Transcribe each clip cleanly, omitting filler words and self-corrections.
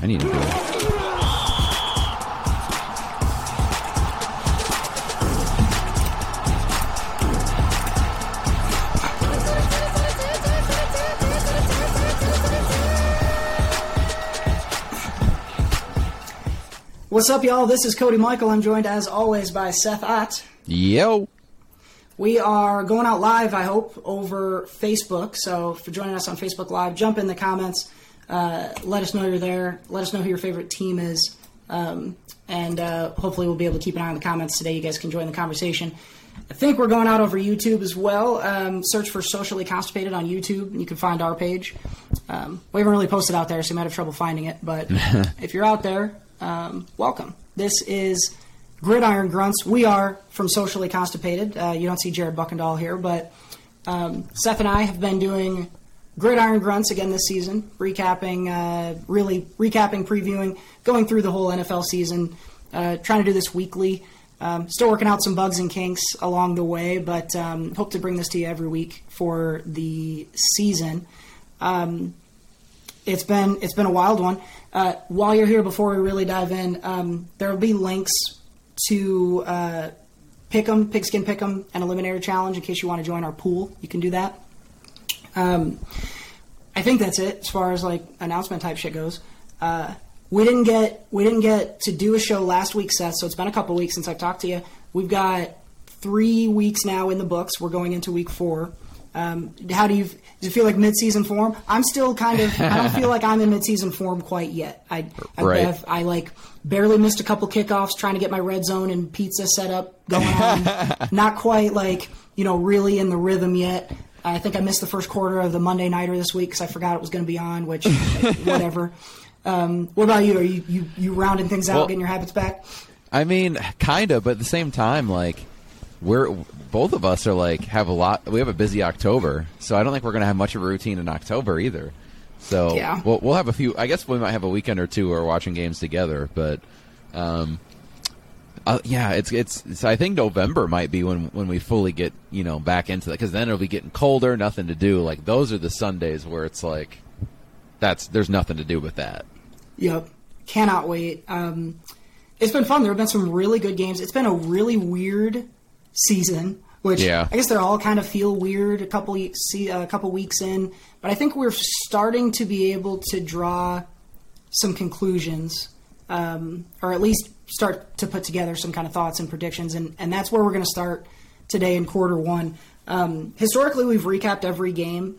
I need to do it. What's up, y'all? This is Cody Michael. I'm joined, as always, by Seth Ott. Yo. We are going out live, I hope, over Facebook. So if you're joining us on Facebook Live, jump in the comments. Let us know you're there. Let us know who your favorite team is. And hopefully we'll be able to keep an eye on the comments today. You guys can join the conversation. I think we're going out over YouTube as well. Search for Socially Constipated on YouTube, and you can find our page. We haven't really posted out there, so you might have trouble finding it. But if you're out there, welcome. This is Gridiron Grunts. We are from Socially Constipated. You don't see Jared Buckendall here, but Seth and I have been doing Gridiron Grunts again this season, recapping, previewing, going through the whole NFL season, trying to do this weekly. Still working out some bugs and kinks along the way, but hope to bring this to you every week for the season. It's been a wild one. While you're here, before we really dive in, there will be links to Pick'Em, Pigskin Pick'Em, and Eliminator Challenge in case you want to join our pool. You can do that. I think that's it as far as like announcement type shit goes. We didn't get to do a show last week, Seth, so it's been a couple weeks since I've talked to you. We've got 3 weeks now in the books. We're going into week 4. Does it feel like mid-season form? I'm still I don't feel like I'm in mid-season form quite yet. I barely missed a couple kickoffs trying to get my red zone and pizza set up going on. Not quite really in the rhythm yet. I think I missed the first quarter of the Monday Nighter this week because I forgot it was going to be on, which whatever. What about you? Are you rounding things out, getting your habits back? I mean, kind of, but at the same time, both of us are we have a busy October, so I don't think we're going to have much of a routine in October either. So yeah. We'll have a few, I guess we might have a weekend or two where we're watching games together, but it's I think November might be when we fully get, back into that, because then it'll be getting colder, nothing to do. Those are the Sundays where it's there's nothing to do with that. Yep. Cannot wait. It's been fun. There have been some really good games. It's been a really weird season, which I guess they all kind of feel weird a couple weeks in, but I think we're starting to be able to draw some conclusions, or at least start to put together some kind of thoughts and predictions, and that's where we're going to start today in quarter one. Historically, we've recapped every game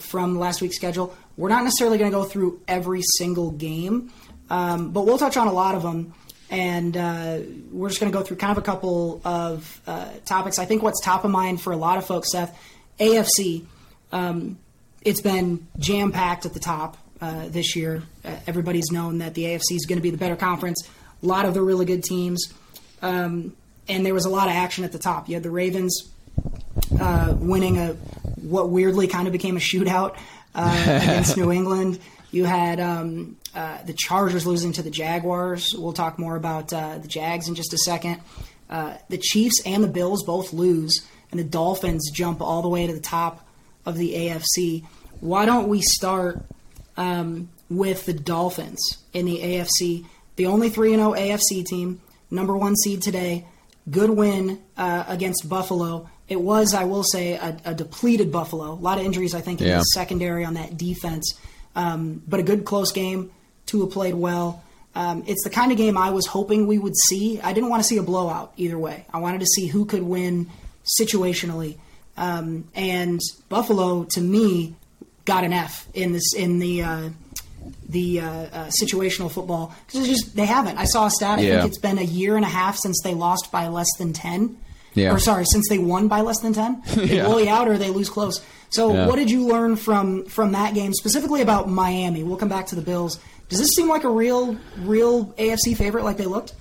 from last week's schedule. We're not necessarily going to go through every single game, but we'll touch on a lot of them. And we're just going to go through kind of a couple of topics. I think what's top of mind for a lot of folks, Seth, AFC, it's been jam-packed at the top this year. Everybody's known that the AFC is going to be the better conference. A lot of the really good teams. And there was a lot of action at the top. You had the Ravens winning what weirdly kind of became a shootout against New England. You had the Chargers losing to the Jaguars. We'll talk more about the Jags in just a second. The Chiefs and the Bills both lose, and the Dolphins jump all the way to the top of the AFC. Why don't we start with the Dolphins in the AFC? The only 3-0 AFC team, number one seed today. Good win against Buffalo. It was, I will say, a depleted Buffalo. A lot of injuries, I think, in the secondary on that defense. But a good close game. Tua played well. It's the kind of game I was hoping we would see. I didn't want to see a blowout either way. I wanted to see who could win situationally. And Buffalo, to me, got an F in the situational football, because they haven't. I saw a stat. I think it's been a year and a half since they lost by less than 10. Yeah. Or sorry, since they won by less than 10. They blow you out or they lose close. So what did you learn from that game, specifically about Miami? We'll come back to the Bills. Does this seem like a real AFC favorite like they looked?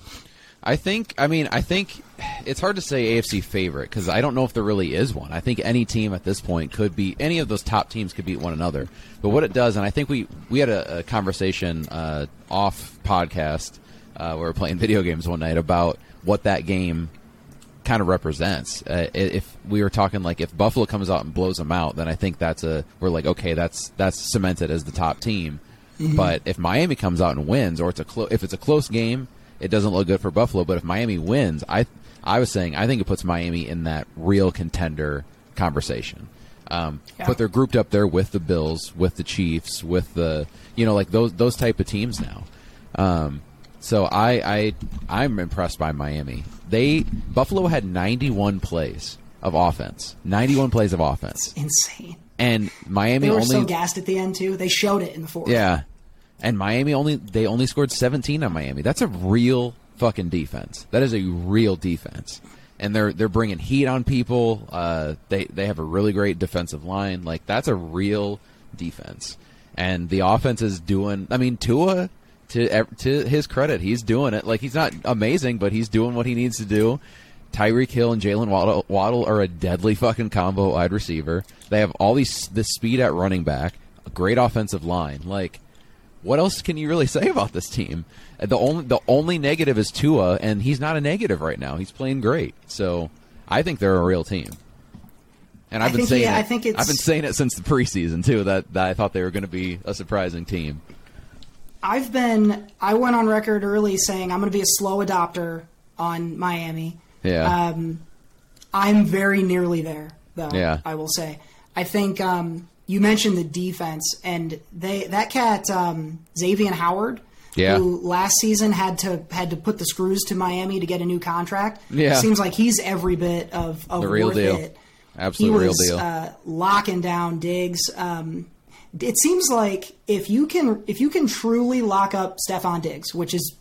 I think it's hard to say AFC favorite because I don't know if there really is one. I think any team at this point could be – any of those top teams could beat one another. But what it does – and I think we had a conversation off podcast we were playing video games one night about what that game – kind of represents. If we were talking if Buffalo comes out and blows them out, then I think that's we're okay, that's cemented as the top team. Mm-hmm. But if Miami comes out and wins, or if it's a close game, it doesn't look good for Buffalo. But if Miami wins, I was saying I think it puts Miami in that real contender conversation. Yeah. But they're grouped up there with the Bills, with the Chiefs, with the like those type of teams now. So I'm impressed by Miami. Buffalo had 91 plays of offense. It's insane. And Miami only so gassed at the end too. They showed it in the fourth. Yeah. And Miami only scored 17 on Miami. That's a real fucking defense. That is a real defense. And they're bringing heat on people. They have a really great defensive line. Like, that's a real defense. And the offense is doing, Tua, to his credit, he's doing it. Like, he's not amazing, but he's doing what he needs to do. Tyreek Hill and Jalen Waddle are a deadly fucking combo wide receiver. They have all this speed at running back, a great offensive line. Like, what else can you really say about this team? The only negative is Tua, and he's not a negative right now. He's playing great. So I think they're a real team. And I've been saying it since the preseason too, that I thought they were going to be a surprising team. I went on record early saying I'm going to be a slow adopter on Miami. Yeah. I'm very nearly there, though. Yeah. I will say. I think you mentioned the defense, and that cat Xavien Howard, yeah, who last season had to put the screws to Miami to get a new contract. Yeah. It seems like he's every bit of the real deal. It. Absolutely real deal. He was locking down Diggs. It seems like if you can truly lock up Stefon Diggs, which is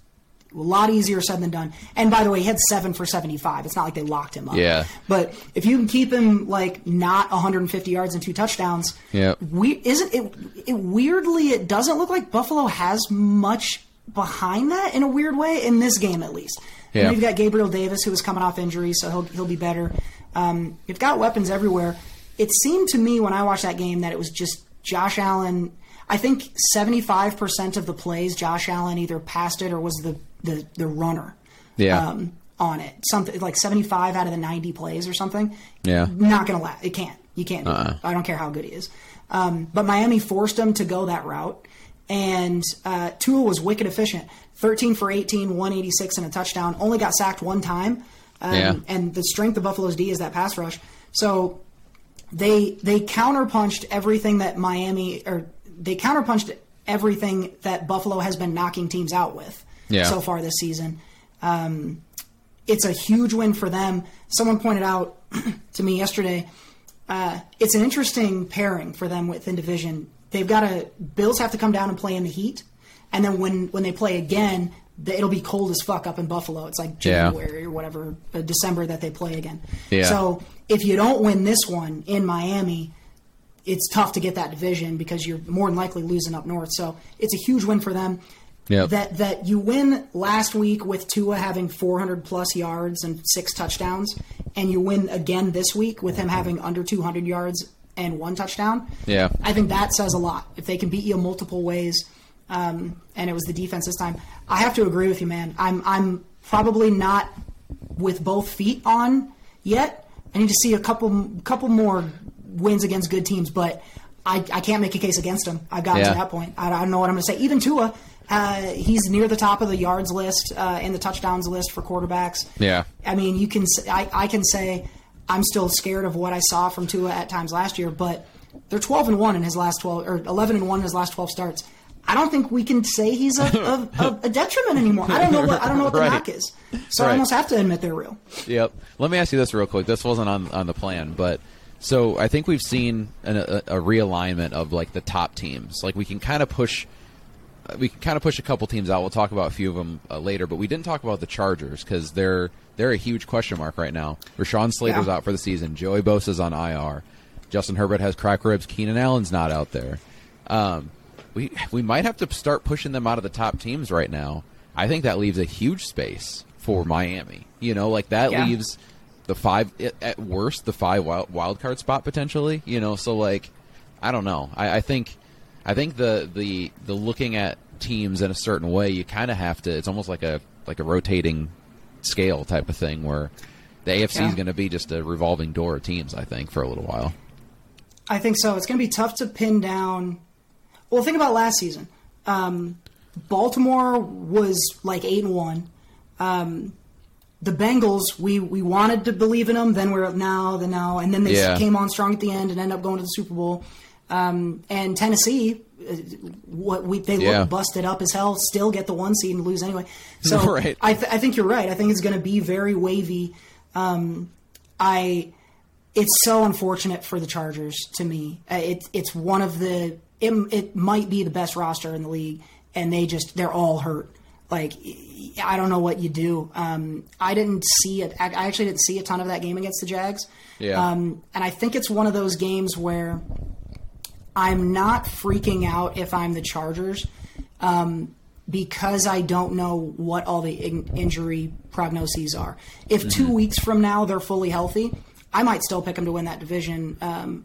a lot easier said than done. And by the way, he had 7 for 75. It's not like they locked him up. Yeah. But if you can keep him like not 150 yards and 2 touchdowns, yeah, it doesn't look like Buffalo has much behind that in a weird way in this game at least. Yeah. And you've got Gabriel Davis who was coming off injury, so he'll be better. You've got weapons everywhere. It seemed to me when I watched that game that it was just Josh Allen. I think 75% of the plays Josh Allen either passed it or was the runner, yeah, on it. Something like 75 out of the 90 plays or something. Yeah, not gonna last. It can't. You can't. Uh-uh. I don't care how good he is. But Miami forced him to go that route, and Tua was wicked efficient. 13 for 18, 186 and a touchdown. Only got sacked one time. Yeah. And the strength of Buffalo's D is that pass rush. So they counterpunched everything that Buffalo has been knocking teams out with, yeah, so far this season. It's a huge win for them. Someone pointed out to me yesterday, it's an interesting pairing for them within division. Bills have to come down and play in the heat, and then when they play again, it'll be cold as fuck up in Buffalo. It's like January, yeah, or whatever, December that they play again. Yeah. So if you don't win this one in Miami, it's tough to get that division because you're more than likely losing up north. So it's a huge win for them. Yep. That you win last week with Tua having 400-plus yards and 6 touchdowns, and you win again this week with him having under 200 yards and 1 touchdown. Yeah, I think that says a lot. If they can beat you multiple ways, and it was the defense this time, I have to agree with you, man. I'm probably not with both feet on yet. I need to see a couple more wins against good teams, but I can't make a case against them. I've gotten, yeah, to that point. I don't know what I'm going to say. Even Tua, he's near the top of the yards list and the touchdowns list for quarterbacks. Yeah. I mean, you can. I can say I'm still scared of what I saw from Tua at times last year, but they're 12-1 in his last 12, or 11-1 in his last 12 starts. I don't think we can say he's a detriment anymore. I don't know what the knock is. So right. I almost have to admit they're real. Yep. Let me ask you this real quick. This wasn't on the plan, but. So I think we've seen a realignment of like the top teams. Like we can kind of push a couple teams out. We'll talk about a few of them later, but we didn't talk about the Chargers because they're a huge question mark right now. Rashawn Slater's, yeah, out for the season. Joey Bosa's on IR. Justin Herbert has crack ribs. Keenan Allen's not out there. We might have to start pushing them out of the top teams right now. I think that leaves a huge space for Miami. That, yeah, leaves. The 5 at worst, the 5 wild card spot potentially, So I don't know. I think the looking at teams in a certain way, you kind of have to. It's almost like a rotating scale type of thing where the AFC, yeah, is going to be just a revolving door of teams. I think for a little while. I think so. It's going to be tough to pin down. Well, think about last season. Baltimore was like 8-1. The Bengals, we wanted to believe in them. Then we're now. And then they came on strong at the end and ended up going to the Super Bowl. And Tennessee, they look busted up as hell, still get the one seed and lose anyway. So right. I think you're right. I think it's going to be very wavy. It's so unfortunate for the Chargers to me. It's one of the it might be the best roster in the league, and they're all hurt. Like, I don't know what you do. I didn't see it. I actually didn't see a ton of that game against the Jags. Yeah. And I think it's one of those games where I'm not freaking out if I'm the Chargers, because I don't know what all the injury prognoses are. If 2 weeks from now they're fully healthy, I might still pick them to win that division.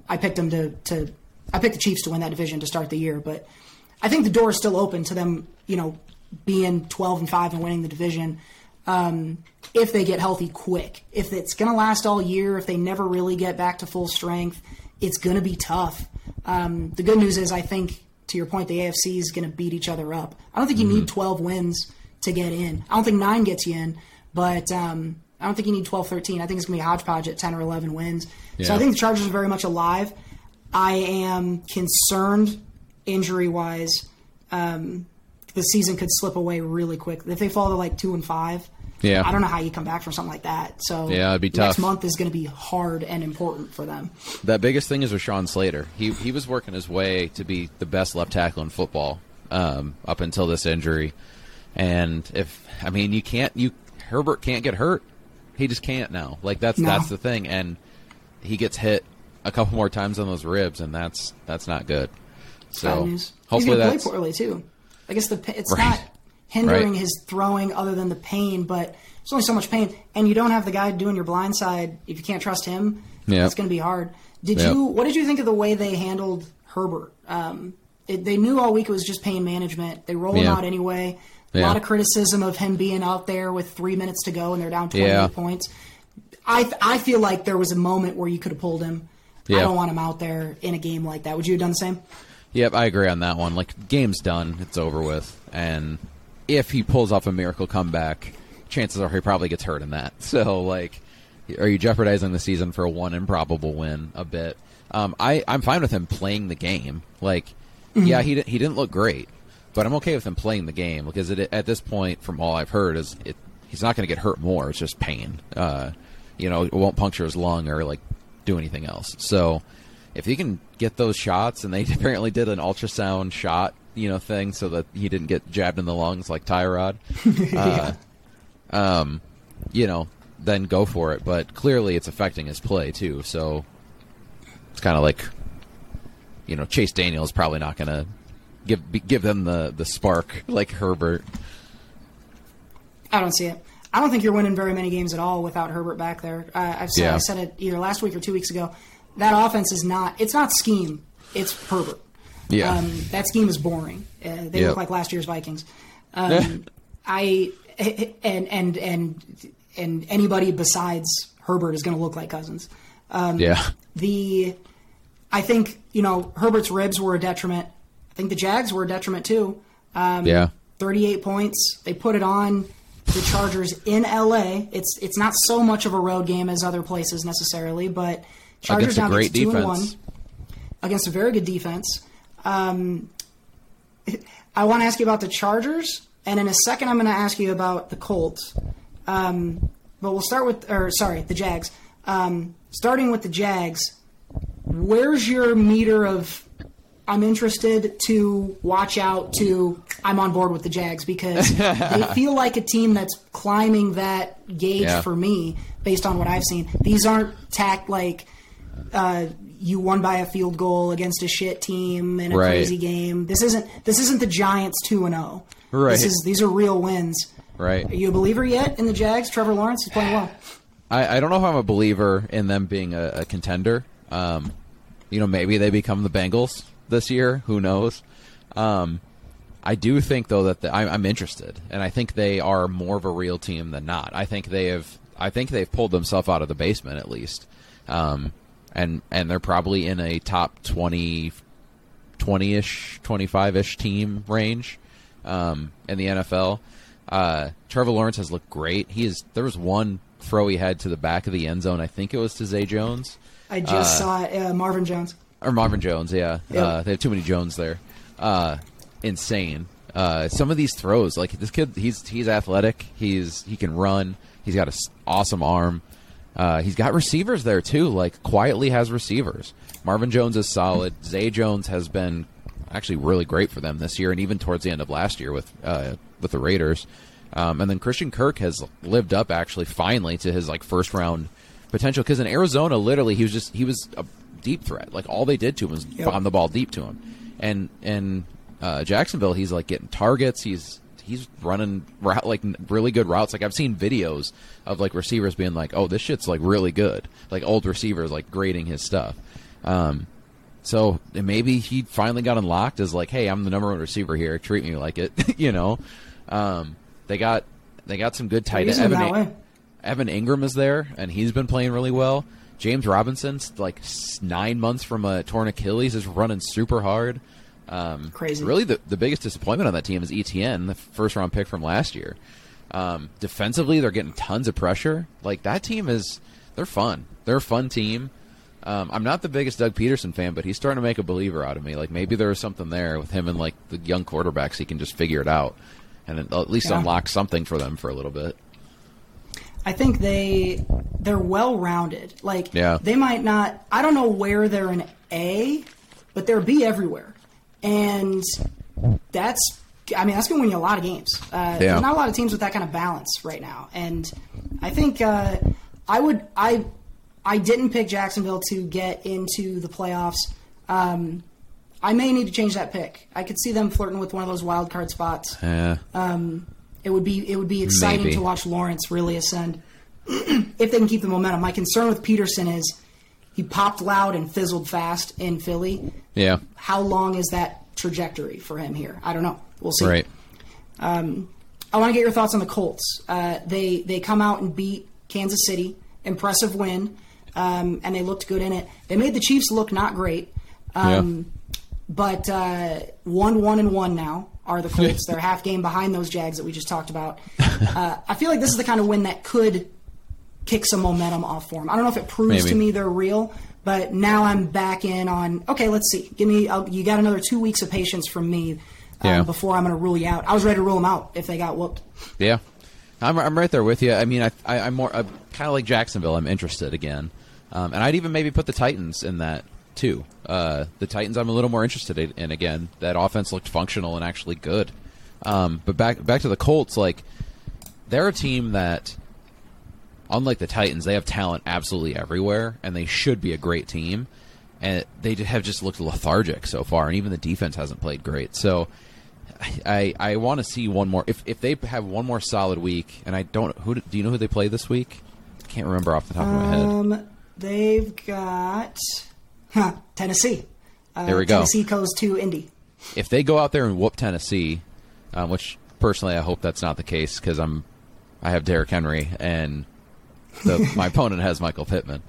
I picked the Chiefs to win that division to start the year, but I think the door is still open to them, being 12-5 and winning the division if they get healthy quick. If it's going to last all year, if they never really get back to full strength, it's going to be tough. The good news is, I think, to your point, the AFC is going to beat each other up. I don't think you need 12 wins to get in. I don't think 9 gets you in, but I don't think you need 12, 13. I think it's going to be a hodgepodge at 10 or 11 wins. Yeah. So I think the Chargers are very much alive. I am concerned injury-wise. The season could slip away really quick. If they fall to 2-5, I don't know how you come back from something like that. So it'd be tough. Next month is going to be hard and important for them. The biggest thing is Rashawn Slater. He was working his way to be the best left tackle in football up until this injury. And Herbert can't get hurt. He just can't now. That's the thing. And he gets hit a couple more times on those ribs, and that's not good. So he's going to play poorly too. I guess it's not hindering his throwing other than the pain, but there's only so much pain. And you don't have the guy doing your blind side. If you can't trust him, it's going to be hard. What did you think of the way they handled Herbert? They knew all week it was just pain management. They roll him out anyway. A lot of criticism of him being out there with 3 minutes to go and they're down 28 points. I feel like there was a moment where you could have pulled him. Yeah. I don't want him out there in a game like that. Would you have done the same? Yep, I agree on that one. Game's done. It's over with. And if he pulls off a miracle comeback, chances are he probably gets hurt in that. So, are you jeopardizing the season for one improbable win a bit? I'm fine with him playing the game. He didn't look great, but I'm okay with him playing the game because at this point, from all I've heard, he's not going to get hurt more. It's just pain. It won't puncture his lung or, do anything else. So if he can get those shots, and they apparently did an ultrasound shot, thing so that he didn't get jabbed in the lungs like Tyrod, then go for it. But clearly it's affecting his play too. So it's kind of Chase Daniel's probably not going to give them the spark like Herbert. I don't see it. I don't think you're winning very many games at all without Herbert back there. I said it either last week or 2 weeks ago. That offense is it's not scheme. It's Herbert. Yeah. That scheme is boring. They look like last year's Vikings. And anybody besides Herbert is going to look like Cousins. I think, Herbert's ribs were a detriment. I think the Jags were a detriment too. 38 points. They put it on the Chargers in LA. It's not so much of a road game as other places necessarily, but Chargers now gets 2-1 against a very good defense. I want to ask you about the Chargers, and in a second I'm going to ask you about the Colts. But we'll start with, the Jags. Starting with the Jags, where's your meter of I'm interested to watch out to I'm on board with the Jags? Because they feel like a team that's climbing that gauge for me based on what I've seen. These aren't tacked you won by a field goal against a shit team in a crazy game. This isn't the Giants 2-0. Right. These are real wins. Right. Are you a believer yet in the Jags? Trevor Lawrence is playing well. I don't know if I'm a believer in them being a contender. Maybe they become the Bengals this year. Who knows? I do think though that I'm interested, and I think they are more of a real team than not. I think they've pulled themselves out of the basement at least. And they're probably in a top 20 20-ish, 25-ish team range in the NFL. Trevor Lawrence has looked great. There was one throw he had to the back of the end zone. I think it was to Zay Jones. I just saw it. Marvin Jones. Or Marvin Jones, yeah. Yep. They have too many Jones there. Insane. Some of these throws, like this kid, he's athletic. He can run. He's got an awesome arm. He's got receivers there too. Like quietly has receivers. Marvin Jones is solid. Zay Jones has been actually really great for them this year, and even towards the end of last year with the Raiders. And then Christian Kirk has lived up actually finally to his like first round potential, because in Arizona literally he was a deep threat. Like all they did to him was bomb the ball deep to him, and Jacksonville he's like getting targets. He's running like really good routes. Like I've seen videos of like receivers being like, oh, this shit's like really good. Like old receivers like grading his stuff. So maybe he finally got unlocked as like, hey, I'm the number one receiver here. Treat me like it, you know. They got some good tight ends. Evan Ingram is there, and he's been playing really well. James Robinson's like 9 months from a torn Achilles is running super hard. Crazy. Really, the biggest disappointment on that team is Etienne, the first round pick from last year. Defensively, they're getting tons of pressure. Like that team they're fun. They're a fun team. I'm not the biggest Doug Peterson fan, but he's starting to make a believer out of me. Like maybe there was something there with him and like the young quarterbacks. He can just figure it out and at least unlock something for them for a little bit. I think they're well-rounded. Like they might not – I don't know where they're an A, but they're B everywhere. And that's going to win you a lot of games. There's not a lot of teams with that kind of balance right now. And I think I didn't pick Jacksonville to get into the playoffs. I may need to change that pick. I could see them flirting with one of those wild card spots. Yeah. It would be exciting to watch Lawrence really ascend if they can keep the momentum. My concern with Peterson is he popped loud and fizzled fast in Philly. Yeah. How long is that trajectory for him here? I don't know. We'll see. Right. I want to get your thoughts on the Colts. They come out and beat Kansas City. Impressive win. And they looked good in it. They made the Chiefs look not great. But 1-1-1 now are the Colts. They're half game behind those Jags that we just talked about. I feel like this is the kind of win that could kick some momentum off for them. I don't know if it proves to me they're real, but now I'm back in on, okay, let's see. You got another 2 weeks of patience from me before I'm going to rule you out. I was ready to rule them out if they got whooped. Yeah. I'm right there with you. I mean, I'm kind of like Jacksonville. I'm interested again. And I'd even maybe put the Titans in that too. The Titans I'm a little more interested in again. That offense looked functional and actually good. But back to the Colts, like they're a team that, unlike the Titans, they have talent absolutely everywhere, and they should be a great team. And they have just looked lethargic so far, and even the defense hasn't played great. So I want to see one more. If they have one more solid week, and I don't – do you know who they play this week? I can't remember off the top of my head. They've got – Tennessee. There we go. Tennessee goes to Indy. If they go out there and whoop Tennessee, which personally I hope that's not the case because I have Derrick Henry and my opponent has Michael Pittman.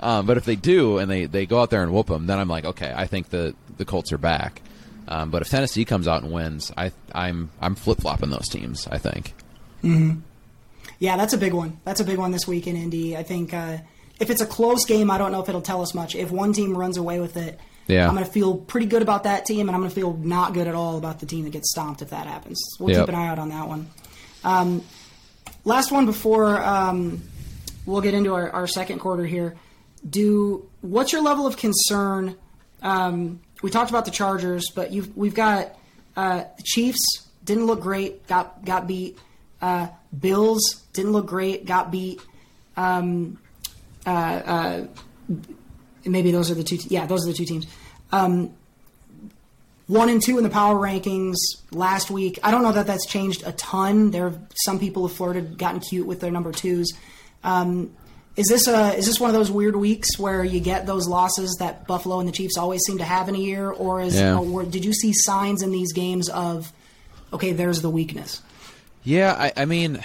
But if they do and they go out there and whoop them, then I'm like, okay, I think the Colts are back. But if Tennessee comes out and wins, I'm flip-flopping those teams, I think. Mm-hmm. Yeah, that's a big one. That's a big one this week in Indy. I think if it's a close game, I don't know if it'll tell us much. If one team runs away with it, I'm going to feel pretty good about that team, and I'm going to feel not good at all about the team that gets stomped if that happens. We'll keep an eye out on that one. Last one before we'll get into our second quarter here. What's your level of concern? We talked about the Chargers, but we've got the Chiefs didn't look great, got beat. Bills didn't look great, got beat. Maybe those are the two. Those are the two teams. 1 and 2 in the power rankings last week. I don't know that that's changed a ton. Some people have flirted, gotten cute with their number twos. Is this one of those weird weeks where you get those losses that Buffalo and the Chiefs always seem to have in a year, or did you see signs in these games of, okay, there's the weakness? Yeah, I mean,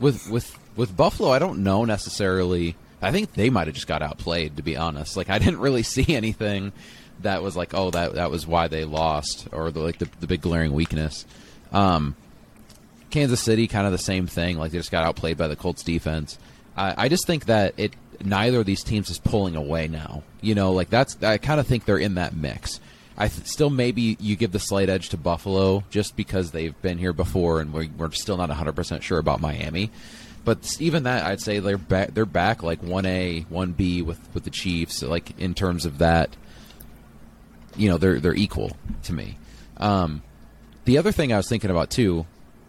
with Buffalo, I don't know necessarily. I think they might have just got outplayed, to be honest. Like, I didn't really see anything that was like, oh, that was why they lost, or the big glaring weakness. Kansas City, kind of the same thing. Like, they just got outplayed by the Colts defense. I just think that neither of these teams is pulling away now. You know, like, I kind of think they're in that mix. Still maybe you give the slight edge to Buffalo just because they've been here before, and we're still not 100% sure about Miami. But even that, I'd say they're back like 1A, 1B with the Chiefs. Like, in terms of that, you know, they're equal to me. The other thing I was thinking about too,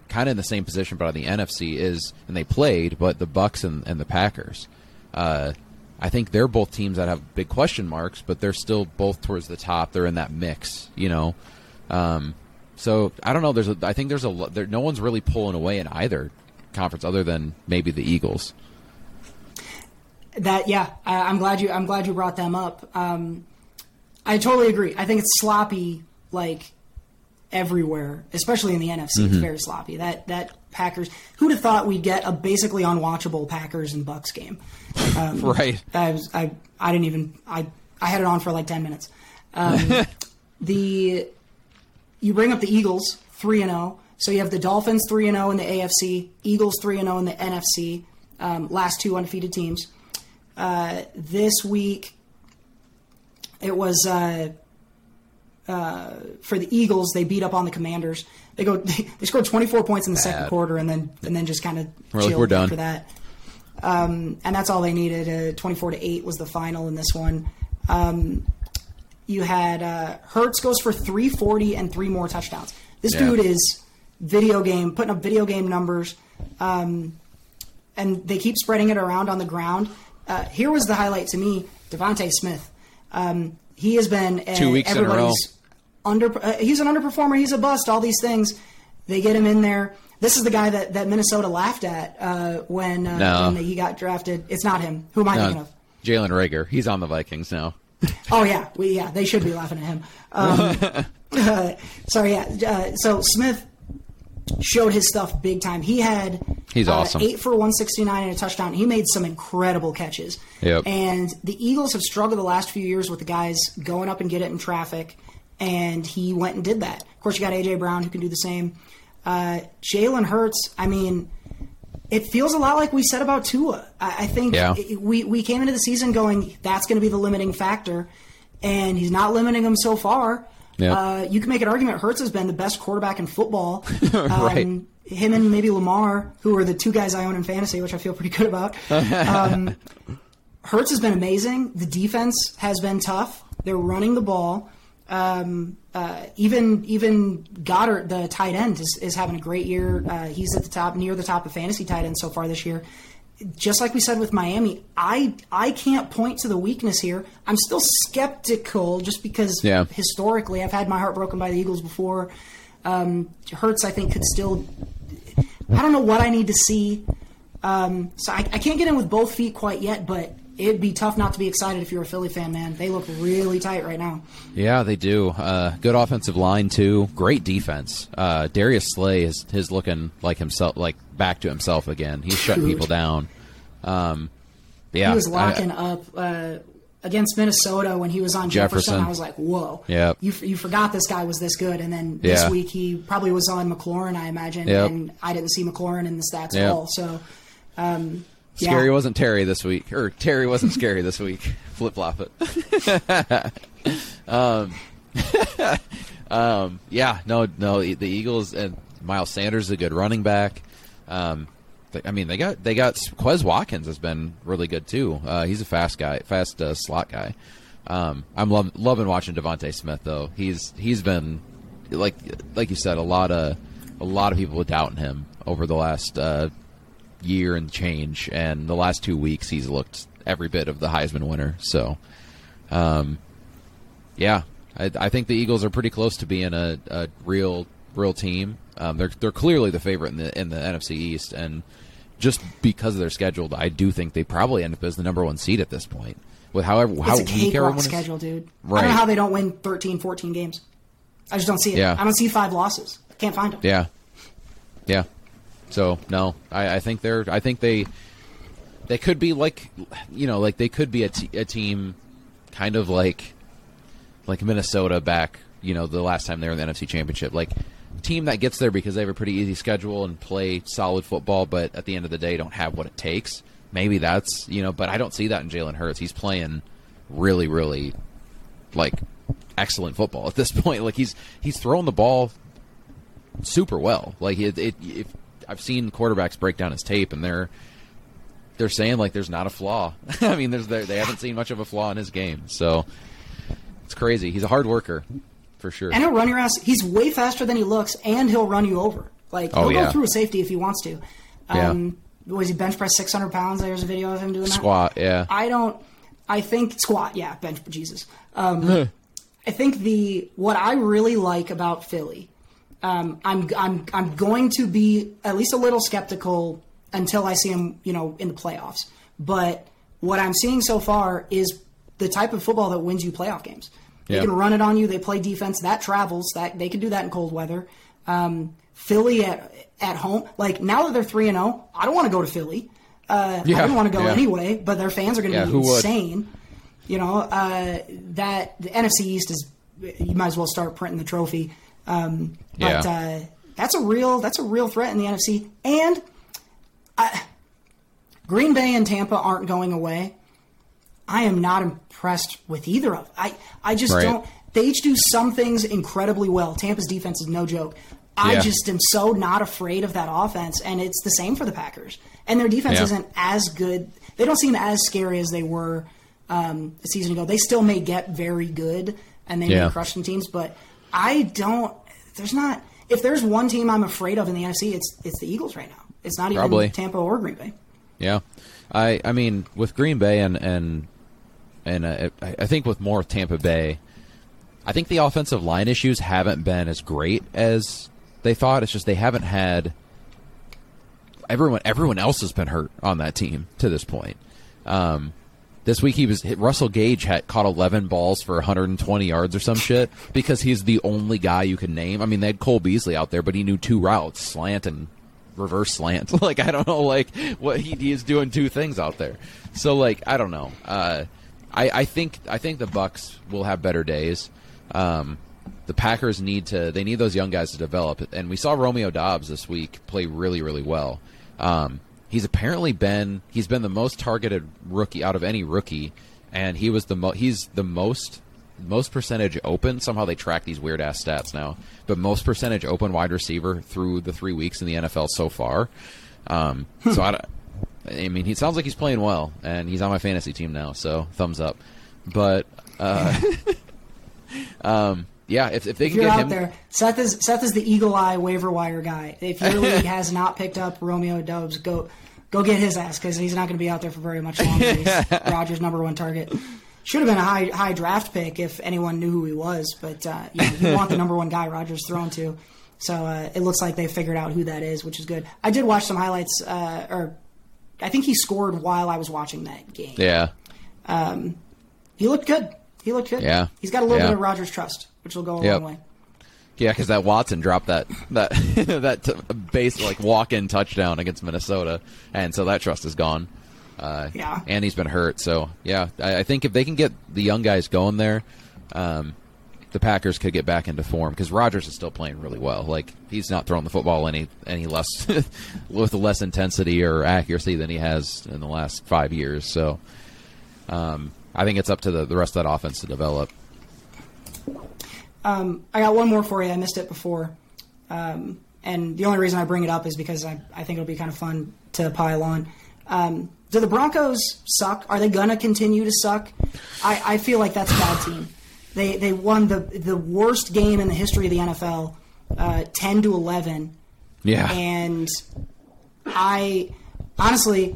kind of in the same position but on the NFC, is, and they played, but the Bucks and the Packers. I think they're both teams that have big question marks, but they're still both towards the top. They're in that mix, you know. So I don't know. No one's really pulling away in either conference, other than maybe the Eagles. I'm glad you brought them up. I totally agree. I think it's sloppy, like, everywhere, especially in the NFC. Mm-hmm. It's very sloppy. That Packers. Who'd have thought we'd get a basically unwatchable Packers and Bucks game? Right. I didn't even. I had it on for like 10 minutes. You bring up the Eagles 3-0. So you have the Dolphins 3-0 in the AFC, Eagles 3-0 in the NFC. Last two undefeated teams. This week, it was for the Eagles. They beat up on the Commanders. They scored 24 points in the second quarter, and then just kind of chilled after that. And that's all they needed. 24-8 was the final in this one. You had Hurts goes for 340 and three more touchdowns. This dude is putting up video game numbers, and they keep spreading it around on the ground. Here was the highlight to me: DeVonta Smith. He has been 2 weeks in a row. He's an underperformer. He's a bust. All these things. They get him in there. This is the guy that Minnesota laughed at when he got drafted. It's not him. Who am I thinking of? Jalen Reagor. He's on the Vikings now. Oh yeah, they should be laughing at him. So Smith showed his stuff big time. He's awesome. 8 for 169 and a touchdown. He made some incredible catches. Yep. And the Eagles have struggled the last few years with the guys going up and get it in traffic, and he went and did that. Of course, you got A.J. Brown, who can do the same. Jalen Hurts, I mean, it feels a lot like we said about Tua. I think we came into the season going, that's going to be the limiting factor, and he's not limiting them so far. Yep. You can make an argument Hurts has been the best quarterback in football. Right. Him and maybe Lamar, who are the two guys I own in fantasy, which I feel pretty good about. Hurts has been amazing. The defense has been tough. They're running the ball. Even Goddard, the tight end, is having a great year. He's at the top, near the top of fantasy tight ends so far this year. Just like we said with Miami, I can't point to the weakness here. I'm still skeptical just because historically I've had my heart broken by the Eagles before. Hurts, I think, could still – I don't know what I need to see. So I can't get in with both feet quite yet, but it'd be tough not to be excited if you're a Philly fan, man. They look really tight right now. Yeah, they do. Good offensive line, too. Great defense. Darius Slay is looking like himself, like back to himself again. He's shutting people down. He was locking up against Minnesota when he was on Jefferson. I was like, whoa. Yep. You forgot this guy was this good. And then this week he probably was on McLaurin, I imagine. Yep. And I didn't see McLaurin in the stats at all. So, Scary wasn't Terry this week. Or Terry wasn't scary this week. Flip-flop it. The Eagles and Miles Sanders is a good running back. They got Quez Watkins has been really good too. He's a fast guy, fast slot guy. I'm loving watching DeVonta Smith though. He's been like you said, a lot of people were doubting him over the last year and change, and the last 2 weeks he's looked every bit of the Heisman winner. So, I think the Eagles are pretty close to being a real team. They're clearly the favorite in the NFC East, and just because of their schedule, I do think they probably end up as the number one seed at this point. With how weak everyone is. It's a cakewalk schedule, dude. Right. I don't know how they don't win 13, 14 games. I just don't see it. Yeah. I don't see 5 losses. I can't find them. Yeah. So no, I think they're. I think they could be like, you know, like they could be a team, kind of like. like Minnesota back, you know, the last time they were in the NFC Championship. Like, team that gets there because they have a pretty easy schedule and play solid football, but at the end of the day don't have what it takes. Maybe that's, you know, but I don't see that in Jalen Hurts. He's playing really, really, like, excellent football at this point. Like, he's throwing the ball super well. Like, I've seen quarterbacks break down his tape, and they're saying, like, there's not a flaw. I mean, they haven't seen much of a flaw in his game. So it's crazy. He's a hard worker for sure. And he'll run your ass. He's way faster than he looks, and he'll run you over. Like, he'll go through a safety if he wants to. What is he, bench press 600 pounds? There's a video of him doing that. Squat, yeah. Bench, Jesus. I think what I really like about Philly, I'm going to be at least a little skeptical until I see him, you know, in the playoffs. But what I'm seeing so far is the type of football that wins you playoff games. They can run it on you. They play defense. That travels. That they can do that in cold weather. Philly at home, like, now that they're 3-0, I don't want to go to Philly. I don't want to go anyway, but their fans are going to be insane. You know, that the NFC East is, you might as well start printing the trophy. But that's a real threat in the NFC. And Green Bay and Tampa aren't going away. I am not impressed with either of them. I just don't. They each do some things incredibly well. Tampa's defense is no joke. I just am so not afraid of that offense, and it's the same for the Packers. And their defense isn't as good. They don't seem as scary as they were a season ago. They still may get very good, and they may crush some teams, but I don't – there's not – if there's one team I'm afraid of in the NFC, it's the Eagles right now. It's not even Tampa or Green Bay. Yeah. I mean, with Green Bay and I think with more Tampa Bay, I think the offensive line issues haven't been as great as – they thought. It's just they haven't had everyone else has been hurt on that team to this point. This week Russell Gage caught 11 balls for 120 yards or some shit because he's the only guy you can name. I mean, they had Cole Beasley out there, but he knew two routes, slant and reverse slant. Like, I don't know, like, what he is doing two things out there. So, like, I don't know. I think the Bucs will have better days. The Packers need those young guys to develop. And we saw Romeo Doubs this week play really, really well. He's apparently he's been the most targeted rookie out of any rookie, and he was he's the most percentage open. Somehow they track these weird ass stats now, but most percentage open wide receiver through the 3 weeks in the NFL so far. So I mean, he sounds like he's playing well, and he's on my fantasy team now, so thumbs up. But yeah, if they can get him there, Seth is the eagle eye waiver wire guy. If your league has not picked up Romeo Doubs, go get his ass, because he's not going to be out there for very much longer. He's Rodgers' #1 target. Should have been a high draft pick if anyone knew who he was, but you want the #1 guy Rodgers thrown to. So it looks like they figured out who that is, which is good. I did watch some highlights, or I think he scored while I was watching that game. Yeah, he looked good. Yeah, he's got a little bit of Rodgers trust, which will go a long way. Yeah, because that Watson dropped that base, like, walk-in touchdown against Minnesota, and so that trust is gone. And he's been hurt, so I think if they can get the young guys going there, the Packers could get back into form, because Rodgers is still playing really well. Like, he's not throwing the football any less with less intensity or accuracy than he has in the last 5 years. So, I think it's up to the rest of that offense to develop. I got one more for you. I missed it before. And the only reason I bring it up is because I think it'll be kind of fun to pile on. Do the Broncos suck? Are they going to continue to suck? I feel like that's a bad team. They won the worst game in the history of the NFL, 10-11. Yeah. And I honestly,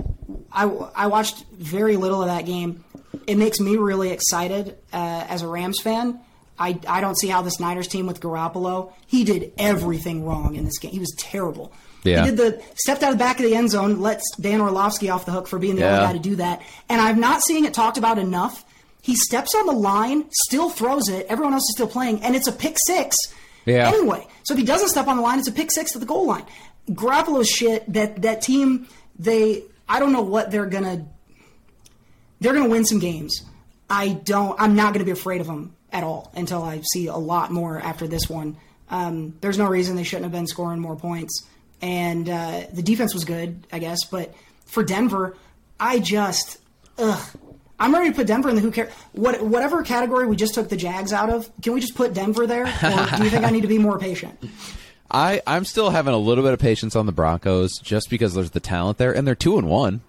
I watched very little of that game. It makes me really excited as a Rams fan. I don't see how this Niners team with Garoppolo, he did everything wrong in this game. He was terrible. Yeah. He did stepped out of the back of the end zone, let Dan Orlovsky off the hook for being the only guy to do that. And I'm not seeing it talked about enough. He steps on the line, still throws it. Everyone else is still playing, and it's a pick six. Yeah. Anyway, so if he doesn't step on the line, it's a pick six to the goal line. Garoppolo's shit, that team, I don't know what they're going to – they're going to win some games. I'm not going to be afraid of them. at all until I see a lot more after this one. There's no reason they shouldn't have been scoring more points. And the defense was good, I guess. But for Denver, I'm ready to put Denver in the who cares. Whatever category we just took the Jags out of, can we just put Denver there? Or do you think I need to be more patient? I'm still having a little bit of patience on the Broncos just because there's the talent there. And they're 2-1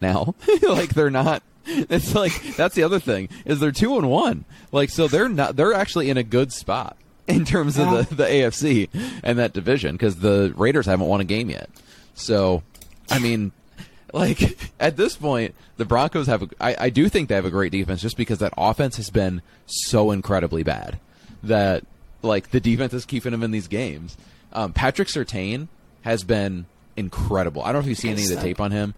now. Like, they're not. It's like, that's the other thing, is they're 2-1. Like, so they're actually in a good spot in terms of the AFC and that division, because the Raiders haven't won a game yet. So, I mean, like, at this point, the Broncos have I do think they have a great defense, just because that offense has been so incredibly bad that, like, the defense is keeping them in these games. Patrick Surtain has been incredible. I don't know if you've seen any of the tape on him.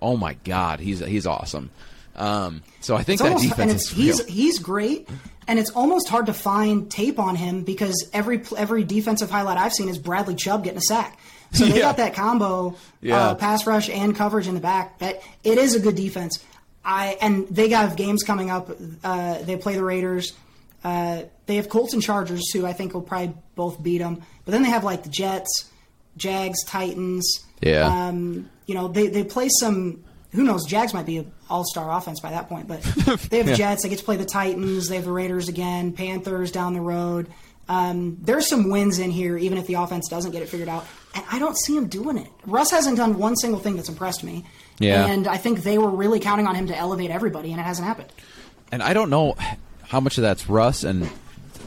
Oh, my God, he's awesome. So I think it's that almost, defense is real. He's great, and it's almost hard to find tape on him because every defensive highlight I've seen is Bradley Chubb getting a sack. So they got that combo, pass rush and coverage in the back. It is a good defense. And they got games coming up. They play the Raiders. They have Colts and Chargers, who I think will probably both beat them. But then they have like the Jets, Jags, Titans. Yeah. They play some. Who knows? Jags might be an all-star offense by that point, but they have Jets. They get to play the Titans. They have the Raiders again, Panthers down the road. There's some wins in here, even if the offense doesn't get it figured out. And I don't see him doing it. Russ hasn't done one single thing that's impressed me. Yeah. And I think they were really counting on him to elevate everybody, and it hasn't happened. And I don't know how much of that's Russ and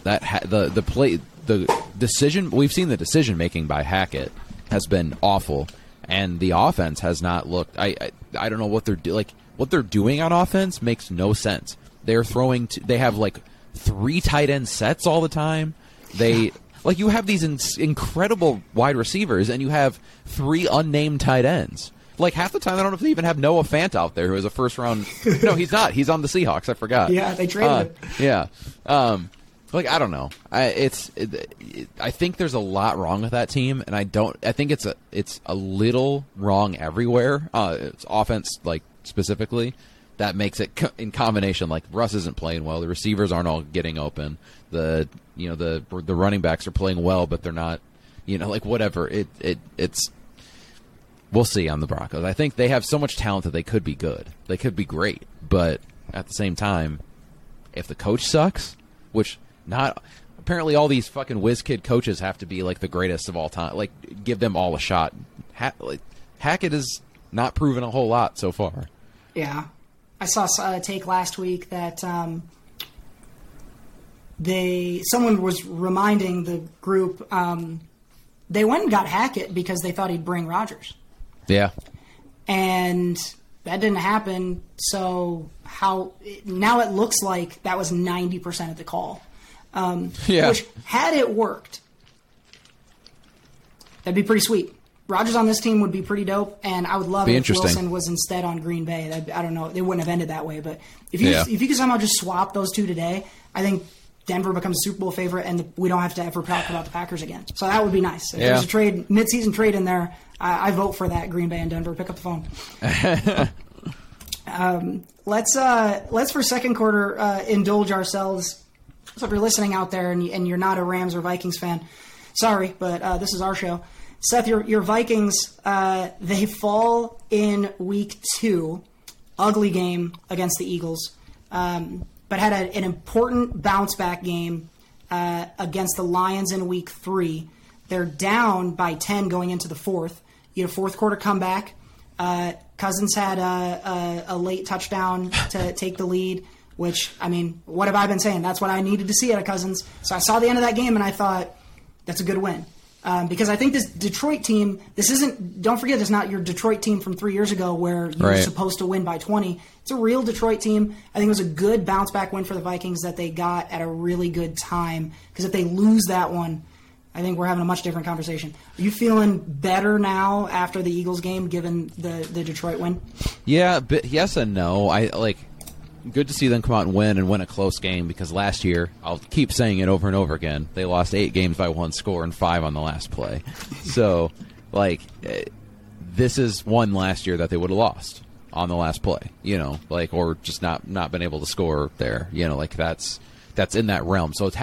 that the play, the decision. We've seen the decision-making by Hackett has been awful. And the offense has not looked. I don't know what they're like. What they're doing on offense makes no sense. They're throwing. They have like 3 tight end sets all the time. They like you have these incredible wide receivers, and you have 3 unnamed tight ends. Like half the time, I don't know if they even have Noah Fant out there, who is a first round. No, he's not. He's on the Seahawks. I forgot. Yeah, they traded him. Yeah. Like I don't know. I think there's a lot wrong with that team, and I think it's a little wrong everywhere. It's offense, like specifically, that makes it in combination. Like Russ isn't playing well. The receivers aren't all getting open. The running backs are playing well, but they're not. Like whatever. It's. We'll see on the Broncos. I think they have so much talent that they could be good. They could be great, but at the same time, if the coach sucks, which. Not apparently all these fucking whiz kid coaches have to be like the greatest of all time. Like give them all a shot. Hackett has not proven a whole lot so far. Yeah, I saw a take last week that someone was reminding the group they went and got Hackett because they thought he'd bring Rodgers. Yeah, and that didn't happen. So how now it looks like that was 90% of the call. Which, had it worked, that'd be pretty sweet. Rodgers on this team would be pretty dope, and I would love it if Wilson was instead on Green Bay. I don't know. They wouldn't have ended that way, but if you could somehow just swap those two today, I think Denver becomes a Super Bowl favorite, and we don't have to ever talk about the Packers again. So that would be nice. If there's a trade, midseason trade in there, I vote for that, Green Bay and Denver. Pick up the phone. Let's for second quarter indulge ourselves. So if you're listening out there and you're not a Rams or Vikings fan, sorry, but this is our show. Seth, your Vikings, they fall in week 2. Ugly game against the Eagles, but had an important bounce-back game against the Lions in week 3. They're down by 10 going into the fourth. You had a fourth-quarter comeback. Cousins had a late touchdown to take the lead. Which, I mean, what have I been saying? That's what I needed to see out of Cousins. So I saw the end of that game, and I thought, that's a good win. Because I think this Detroit team, don't forget, it's not your Detroit team from 3 years ago where you were supposed to win by 20. It's a real Detroit team. I think it was a good bounce-back win for the Vikings that they got at a really good time. Because if they lose that one, I think we're having a much different conversation. Are you feeling better now after the Eagles game, given the Detroit win? Yeah, but yes and no. Good to see them come out and win a close game, because last year, I'll keep saying it over and over again, they lost 8 games by 1 score and 5 on the last play. So, this is one last year that they would have lost on the last play, or just not been able to score there. That's that's in that realm. So it's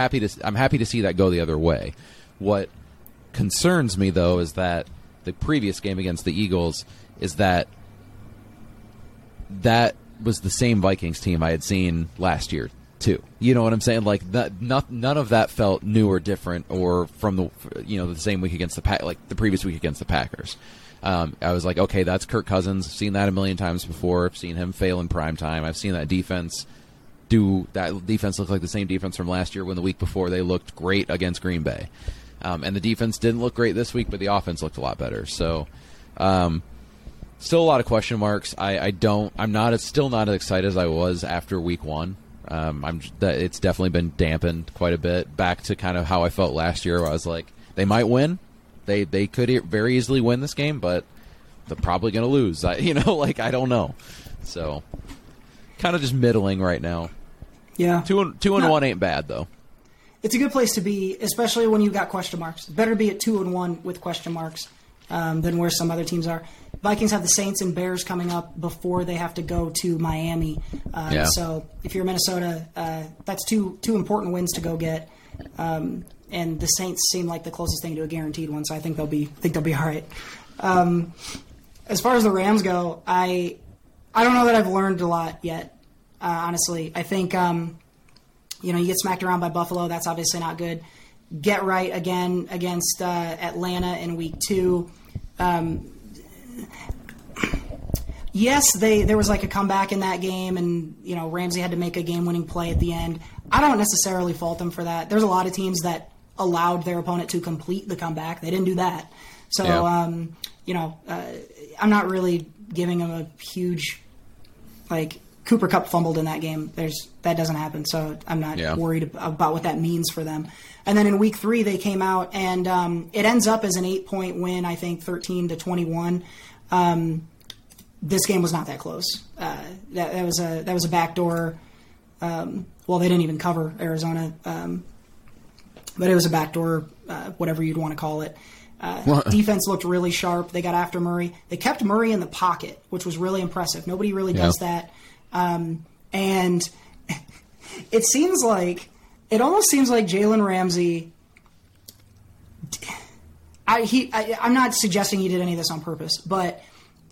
I'm happy to see that go the other way. What concerns me, though, is that the previous game against the Eagles is that was the same Vikings team I had seen last year, too. You know what I'm saying? Like, none of that felt new or different or from the same week against the previous week against the Packers. I was like, okay, that's Kirk Cousins. I've seen that a million times before. I've seen him fail in prime time. I've seen that defense look like the same defense from last year when the week before they looked great against Green Bay. And the defense didn't look great this week, but the offense looked a lot better. So, still a lot of question marks. I'm still not as excited as I was after week one. It's definitely been dampened quite a bit, back to kind of how I felt last year, where I was like, they might win. They could very easily win this game, but they're probably going to lose. I don't know. So, kind of just middling right now. Yeah. 2-1 ain't bad, though. It's a good place to be, especially when you've got question marks. Better be at 2-1 with question marks than where some other teams are. Vikings have the Saints and Bears coming up before they have to go to Miami. So if you're Minnesota, that's two important wins to go get. And the Saints seem like the closest thing to a guaranteed one, so I think they'll be all right. As far as the Rams go, I don't know that I've learned a lot yet. Honestly, I think. You get smacked around by Buffalo. That's obviously not good. Get right again against Atlanta in week two. Yes, there was like a comeback in that game, and Ramsey had to make a game-winning play at the end. I don't necessarily fault them for that. There's a lot of teams that allowed their opponent to complete the comeback. They didn't do that. So, yeah. I'm not really giving them a huge, Cooper Kupp fumbled in that game. That doesn't happen, so I'm not worried about what that means for them. And then in week three, they came out, and it ends up as an 8-point win, I think, 13-21. This game was not that close. That was a backdoor. They didn't even cover Arizona, but it was a backdoor, whatever you'd want to call it. Defense looked really sharp. They got after Murray. They kept Murray in the pocket, which was really impressive. Nobody really does that. And it seems like Jalen Ramsey. I'm not suggesting he did any of this on purpose, but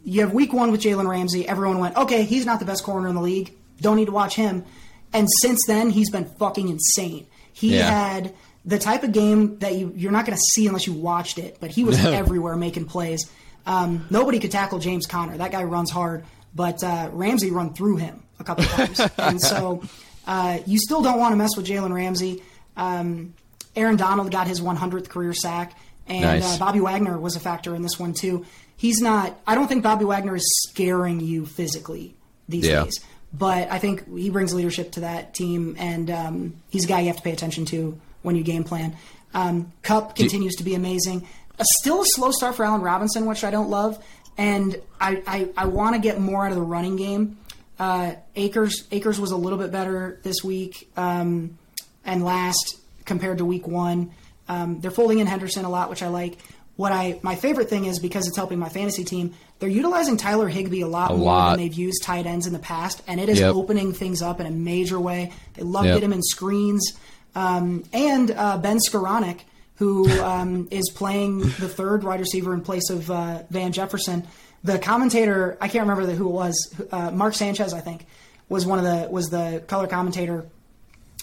you have week one with Jalen Ramsey. Everyone went, okay, he's not the best corner in the league. Don't need to watch him. And since then, he's been fucking insane. He had the type of game that you're not going to see unless you watched it, but he was everywhere making plays. Nobody could tackle James Conner. That guy runs hard. But Ramsey run through him a couple of times. And so you still don't want to mess with Jalen Ramsey. Aaron Donald got his 100th career sack. And nice. Bobby Wagner was a factor in this one, too. I don't think Bobby Wagner is scaring you physically these days. But I think he brings leadership to that team. And he's a guy you have to pay attention to when you game plan. Kupp continues to be amazing. Still a slow start for Allen Robinson, which I don't love. And I want to get more out of the running game. Akers was a little bit better this week and last compared to week one. They're folding in Henderson a lot, which I like. My favorite thing is, because it's helping my fantasy team, they're utilizing Tyler Higbee a lot more than they've used tight ends in the past, and it is opening things up in a major way. They love getting him in screens. And Ben Skoranek, who is playing the third wide receiver in place of Van Jefferson. The commentator, I can't remember who it was, Mark Sanchez, I think, was the color commentator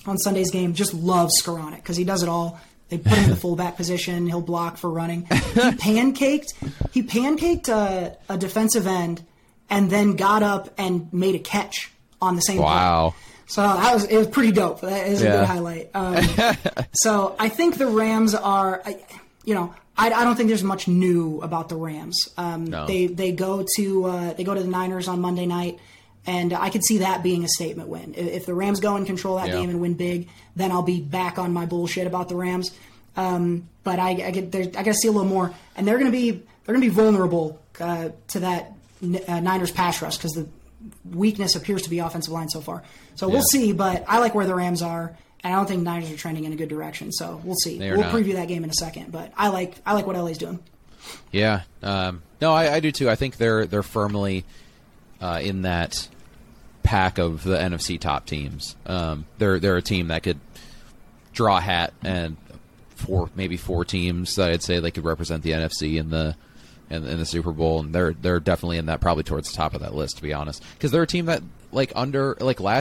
on Sunday's game. Just loves Skoranek because he does it all. They put him in the fullback position. He'll block for running. He pancaked a defensive end and then got up and made a catch on the same play. So it was pretty dope. That is a good highlight. So I think the Rams are, I don't think there's much new about the Rams. No. They go to the Niners on Monday night, and I could see that being a statement win. If the Rams go and control that game and win big, then I'll be back on my bullshit about the Rams. But I got to see a little more, and they're going to be vulnerable to that Niners pass rush because the weakness appears to be offensive line so far. So we'll see, but I like where the Rams are, and I don't think Niners are trending in a good direction. So we'll see. We'll preview that game in a second, but I like what LA's doing. Yeah. No, I do too. I think they're firmly in that pack of the NFC top teams. They're a team that could draw a hat, and maybe four teams that I'd say they could represent the NFC in the Super Bowl, and they're definitely in that, probably towards the top of that list, to be honest, because they're a team that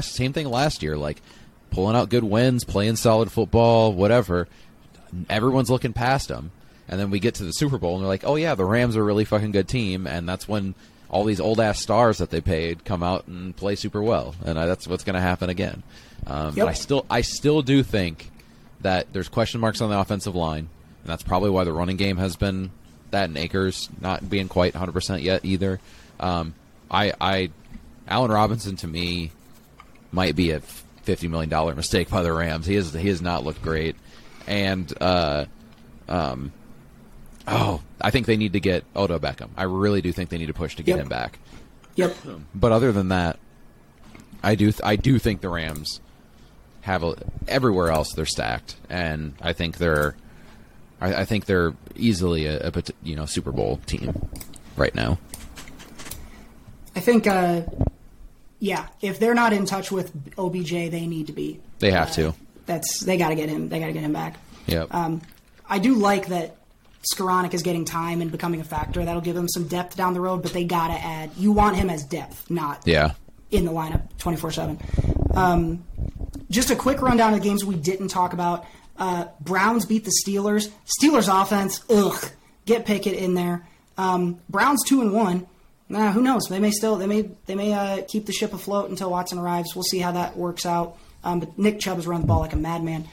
same thing last year, like pulling out good wins, playing solid football, whatever. Everyone's looking past them, and then we get to the Super Bowl and they're like, oh yeah, the Rams are a really fucking good team, and that's when all these old ass stars that they paid come out and play super well, and that's what's going to happen again. But I still do think that there's question marks on the offensive line, and that's probably why the running game has been that, and Akers not being quite 100% yet either. Allen Robinson to me might be a $50 million mistake by the Rams. He has not looked great. And I think they need to get Odell Beckham. I really do think they need to push to get him back. But other than that, I do think the Rams have everywhere else they're stacked, and I think they're easily a Super Bowl team right now. I think if they're not in touch with OBJ, they need to be. They have to. They got to get him. They got to get him back. Yep. I do like that Skowronek is getting time and becoming a factor. That'll give them some depth down the road, but they got to add. You want him as depth, not in the lineup 24/7. Just a quick rundown of the games we didn't talk about. Browns beat the Steelers. Steelers offense, get Pickett in there. Browns 2-1. Who knows? They may keep the ship afloat until Watson arrives. We'll see how that works out. But Nick Chubb has run the ball like a madman.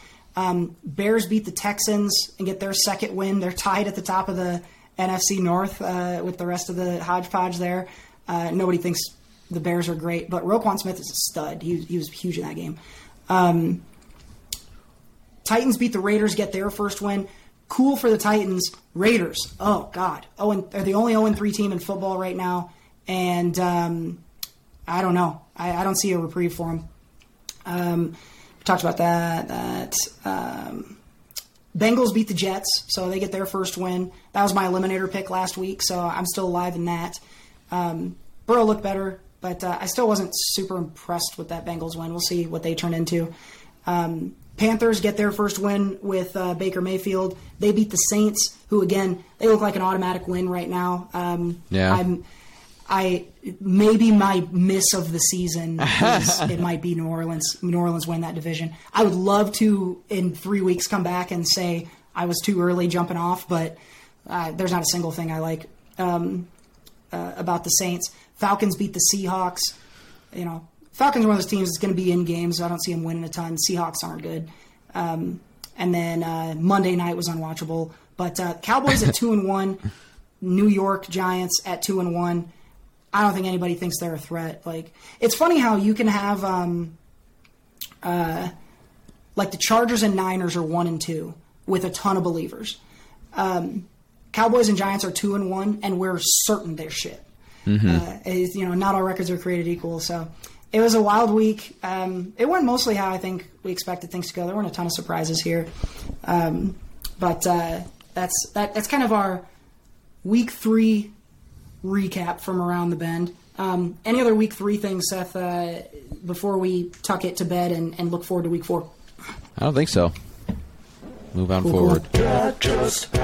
Bears beat the Texans and get their second win. They're tied at the top of the NFC North with the rest of the hodgepodge there. Nobody thinks the Bears are great, but Roquan Smith is a stud. He was huge in that game. Titans beat the Raiders, get their first win. Cool for the Titans. Raiders, oh, God. They're the only 0-3 team in football right now, and I don't know. I don't see a reprieve for them. We talked about that Bengals beat the Jets, so they get their first win. That was my eliminator pick last week, so I'm still alive in that. Burrow looked better, but I still wasn't super impressed with that Bengals win. We'll see what they turn into. Panthers get their first win with Baker Mayfield. They beat the Saints, who, again, they look like an automatic win right now. Maybe my miss of the season is it might be New Orleans. New Orleans win that division. I would love to, in 3 weeks, come back and say I was too early jumping off, but there's not a single thing I like about the Saints. Falcons beat the Seahawks. You know, Falcons are one of those teams that's going to be in games. So I don't see them winning a ton. Seahawks aren't good. And then Monday night was unwatchable. But Cowboys at 2-1. New York Giants at 2-1. I don't think anybody thinks they're a threat. Like, it's funny how you can have, the Chargers and Niners are 1-2 with a ton of believers. Cowboys and Giants are 2-1, and we're certain they're shit. Mm-hmm. Not all records are created equal. So it was a wild week. It went mostly how I think we expected things to go. There weren't a ton of surprises here, but that's kind of our Week 3 recap from around the bend. Any other Week 3 things, Seth, before we tuck it to bed and look forward to Week 4? I don't think so. Move on forward. Cool. That just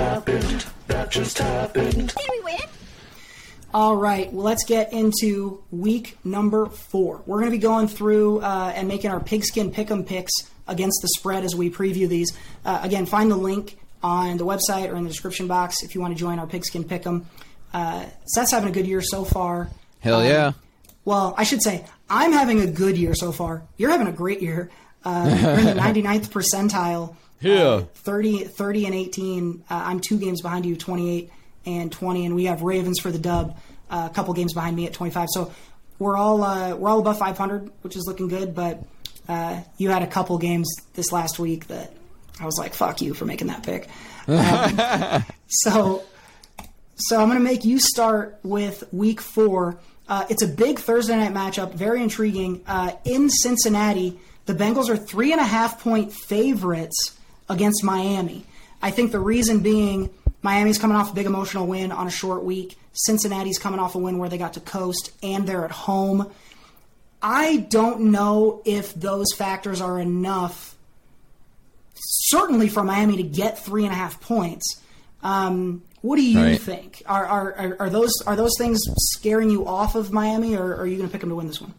happened. Did we win? All right. Well, let's get into Week number 4. We're going to be going through and making our Pigskin Pick'Em picks against the spread as we preview these. Again, find the link on the website or in the description box if you want to join our Pigskin Pick'Em. Seth's having a good year so far. Hell yeah. Well, I should say, I'm having a good year so far. You're having a great year. You're in the 99th percentile. Yeah. 30 and 18. I'm 2 games behind you, 28 and 20. And we have Ravens for the dub, a couple games behind me at 25. So we're all above 500, which is looking good. But you had a couple games this last week that I was like, fuck you for making that pick. So I'm going to make you start with Week 4. It's a big Thursday night matchup, very intriguing. In Cincinnati, the Bengals are 3.5-point favorites against Miami. I think the reason being Miami's coming off a big emotional win on a short week. Cincinnati's coming off a win where they got to coast, and they're at home. I don't know if those factors are enough, certainly for Miami, to get 3.5 points. What do you think? Are those things scaring you off of Miami, or are you going to pick them to win this one?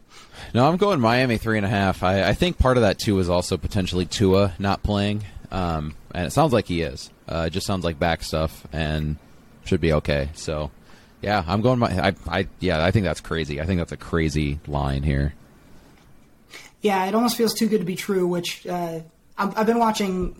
No, I'm going Miami 3.5. I think part of that, too, is also potentially Tua not playing. And it sounds like he is. It just sounds like back stuff and should be okay. So, yeah, I'm going I think that's crazy. I think that's a crazy line here. Yeah, it almost feels too good to be true, which I've been watching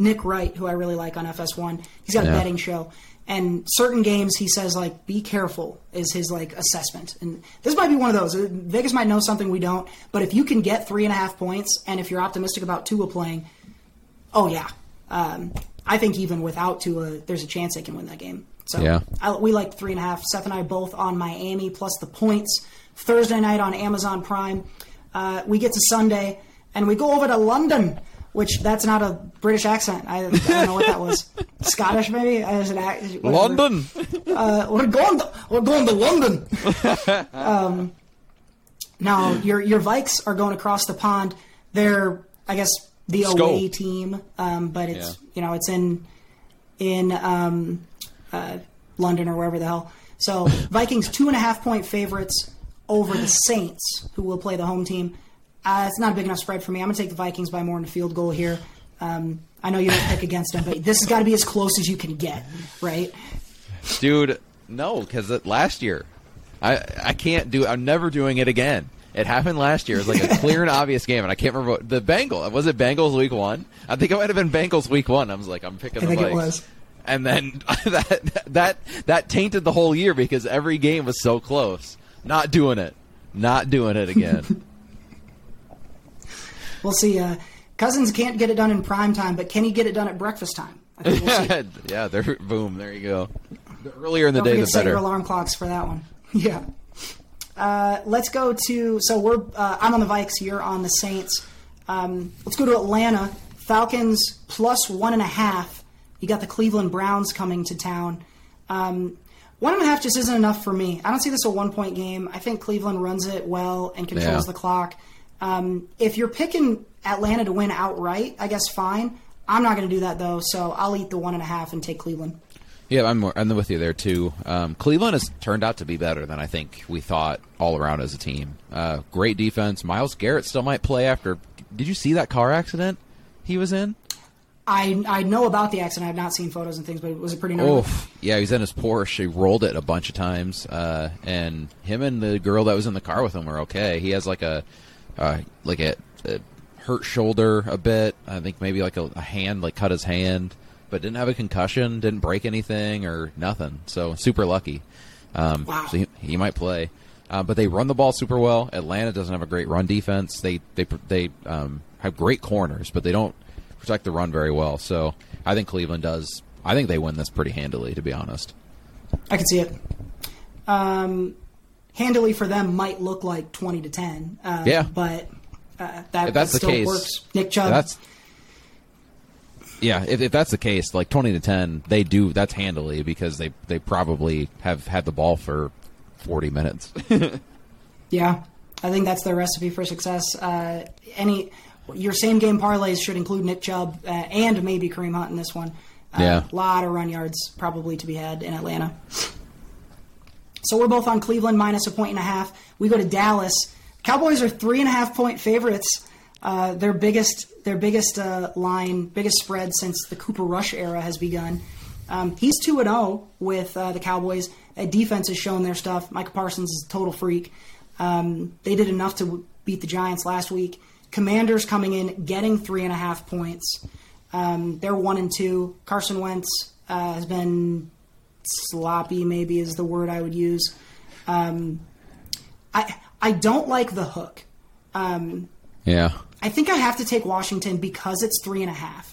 Nick Wright, who I really like on FS1. He's got a betting show. And certain games, he says, like, be careful is his, like, assessment. And this might be one of those. Vegas might know something we don't. But if you can get 3.5 points, and if you're optimistic about Tua playing, oh, yeah. I think even without Tua, there's a chance they can win that game. So yeah. We like 3.5. Seth and I both on Miami plus the points. Thursday night on Amazon Prime. We get to Sunday, and we go over to London, which that's not a British accent. I don't know what that was. Scottish, maybe? London! We're going to London! Now, your Vikes are going across the pond. They're, I guess, the away team, but it's it's in London or wherever the hell. So Vikings 2.5 point favorites over the Saints, who will play the home team. It's not a big enough spread for me. I'm going to take the Vikings by more than a field goal here. I know you don't pick against them, but this has got to be as close as you can get, right? Dude, no, because last year, I can't do. I'm never doing it again. It happened last year. It was like a clear and obvious game, and I can't remember the Bengals. Was it Bengals week one? I think it might have been Bengals week one. I was like, I'm picking the Vikings. It was. And then that tainted the whole year because every game was so close. Not doing it again. We'll see. Cousins can't get it done in prime time, but can he get it done at breakfast time? I think we'll see. Yeah, boom, there you go. The earlier in the day, the better. Don't forget to set your alarm clocks for that one. Yeah. Let's go to – so I'm on the Vikes, you're on the Saints. Let's go to Atlanta. Falcons plus 1.5. You got the Cleveland Browns coming to town. 1.5 just isn't enough for me. I don't see this a one-point game. I think Cleveland runs it well and controls the clock. If you're picking Atlanta to win outright, I guess fine. I'm not going to do that, though, so I'll eat the 1.5 and take Cleveland. Yeah, I'm with you there, too. Cleveland has turned out to be better than I think we thought all around as a team. Great defense. Myles Garrett still might play after. Did you see that car accident he was in? I know about the accident. I have not seen photos and things, but it was a pretty nervous. Oh, yeah, he's in his Porsche. He rolled it a bunch of times, and him and the girl that was in the car with him were okay. He has like a... a hurt shoulder a bit. I think maybe like a hand, like cut his hand, but didn't have a concussion, didn't break anything or nothing. So super lucky. Wow. So he might play, but they run the ball super well. Atlanta doesn't have a great run defense. They have great corners, but they don't protect the run very well. So I think Cleveland does. I think they win this pretty handily, to be honest. I can see it. Handily for them might look like 20-10. But if that's still the case, works. Nick Chubb. If that's the case, like 20-10, they do. That's handily because they probably have had the ball for 40 minutes. Yeah, I think that's their recipe for success. Your same game parlays should include Nick Chubb and maybe Kareem Hunt in this one. A lot of run yards probably to be had in Atlanta. So we're both on Cleveland minus 1.5. We go to Dallas. Cowboys are 3.5 point favorites. Their biggest spread since the Cooper Rush era has begun. He's 2-0 with the Cowboys. That defense has shown their stuff. Micah Parsons is a total freak. They did enough to beat the Giants last week. Commanders coming in, getting 3.5 points. They're 1-2. Carson Wentz has been... sloppy maybe is the word I would use. I don't like the hook. I think I have to take Washington because it's 3.5.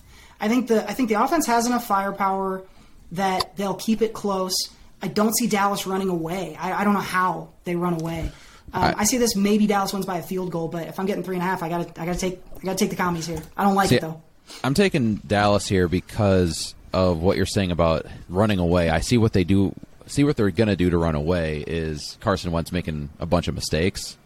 I think the offense has enough firepower that they'll keep it close. I don't see Dallas running away. I don't know how they run away. I see this maybe Dallas wins by a field goal, but if I'm getting 3.5, I gotta take the commies here. I don't like it though. I'm taking Dallas here because of what you're saying about running away. I see what they do. See what they're going to do to run away is Carson Wentz making a bunch of mistakes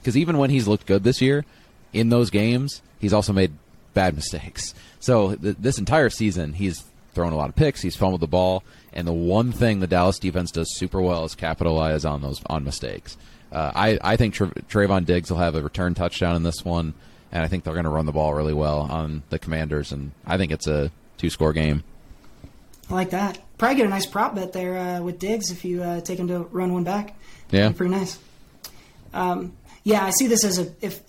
because even when he's looked good this year, in those games, he's also made bad mistakes. So this entire season, he's thrown a lot of picks, he's fumbled the ball, and the one thing the Dallas defense does super well is capitalize on those mistakes. I think Trevon Diggs will have a return touchdown in this one, and I think they're going to run the ball really well on the Commanders, and I think it's a 2-score game. I like that. Probably get a nice prop bet there with Diggs if you take him to run one back. Yeah, pretty nice. Yeah, I see this as a if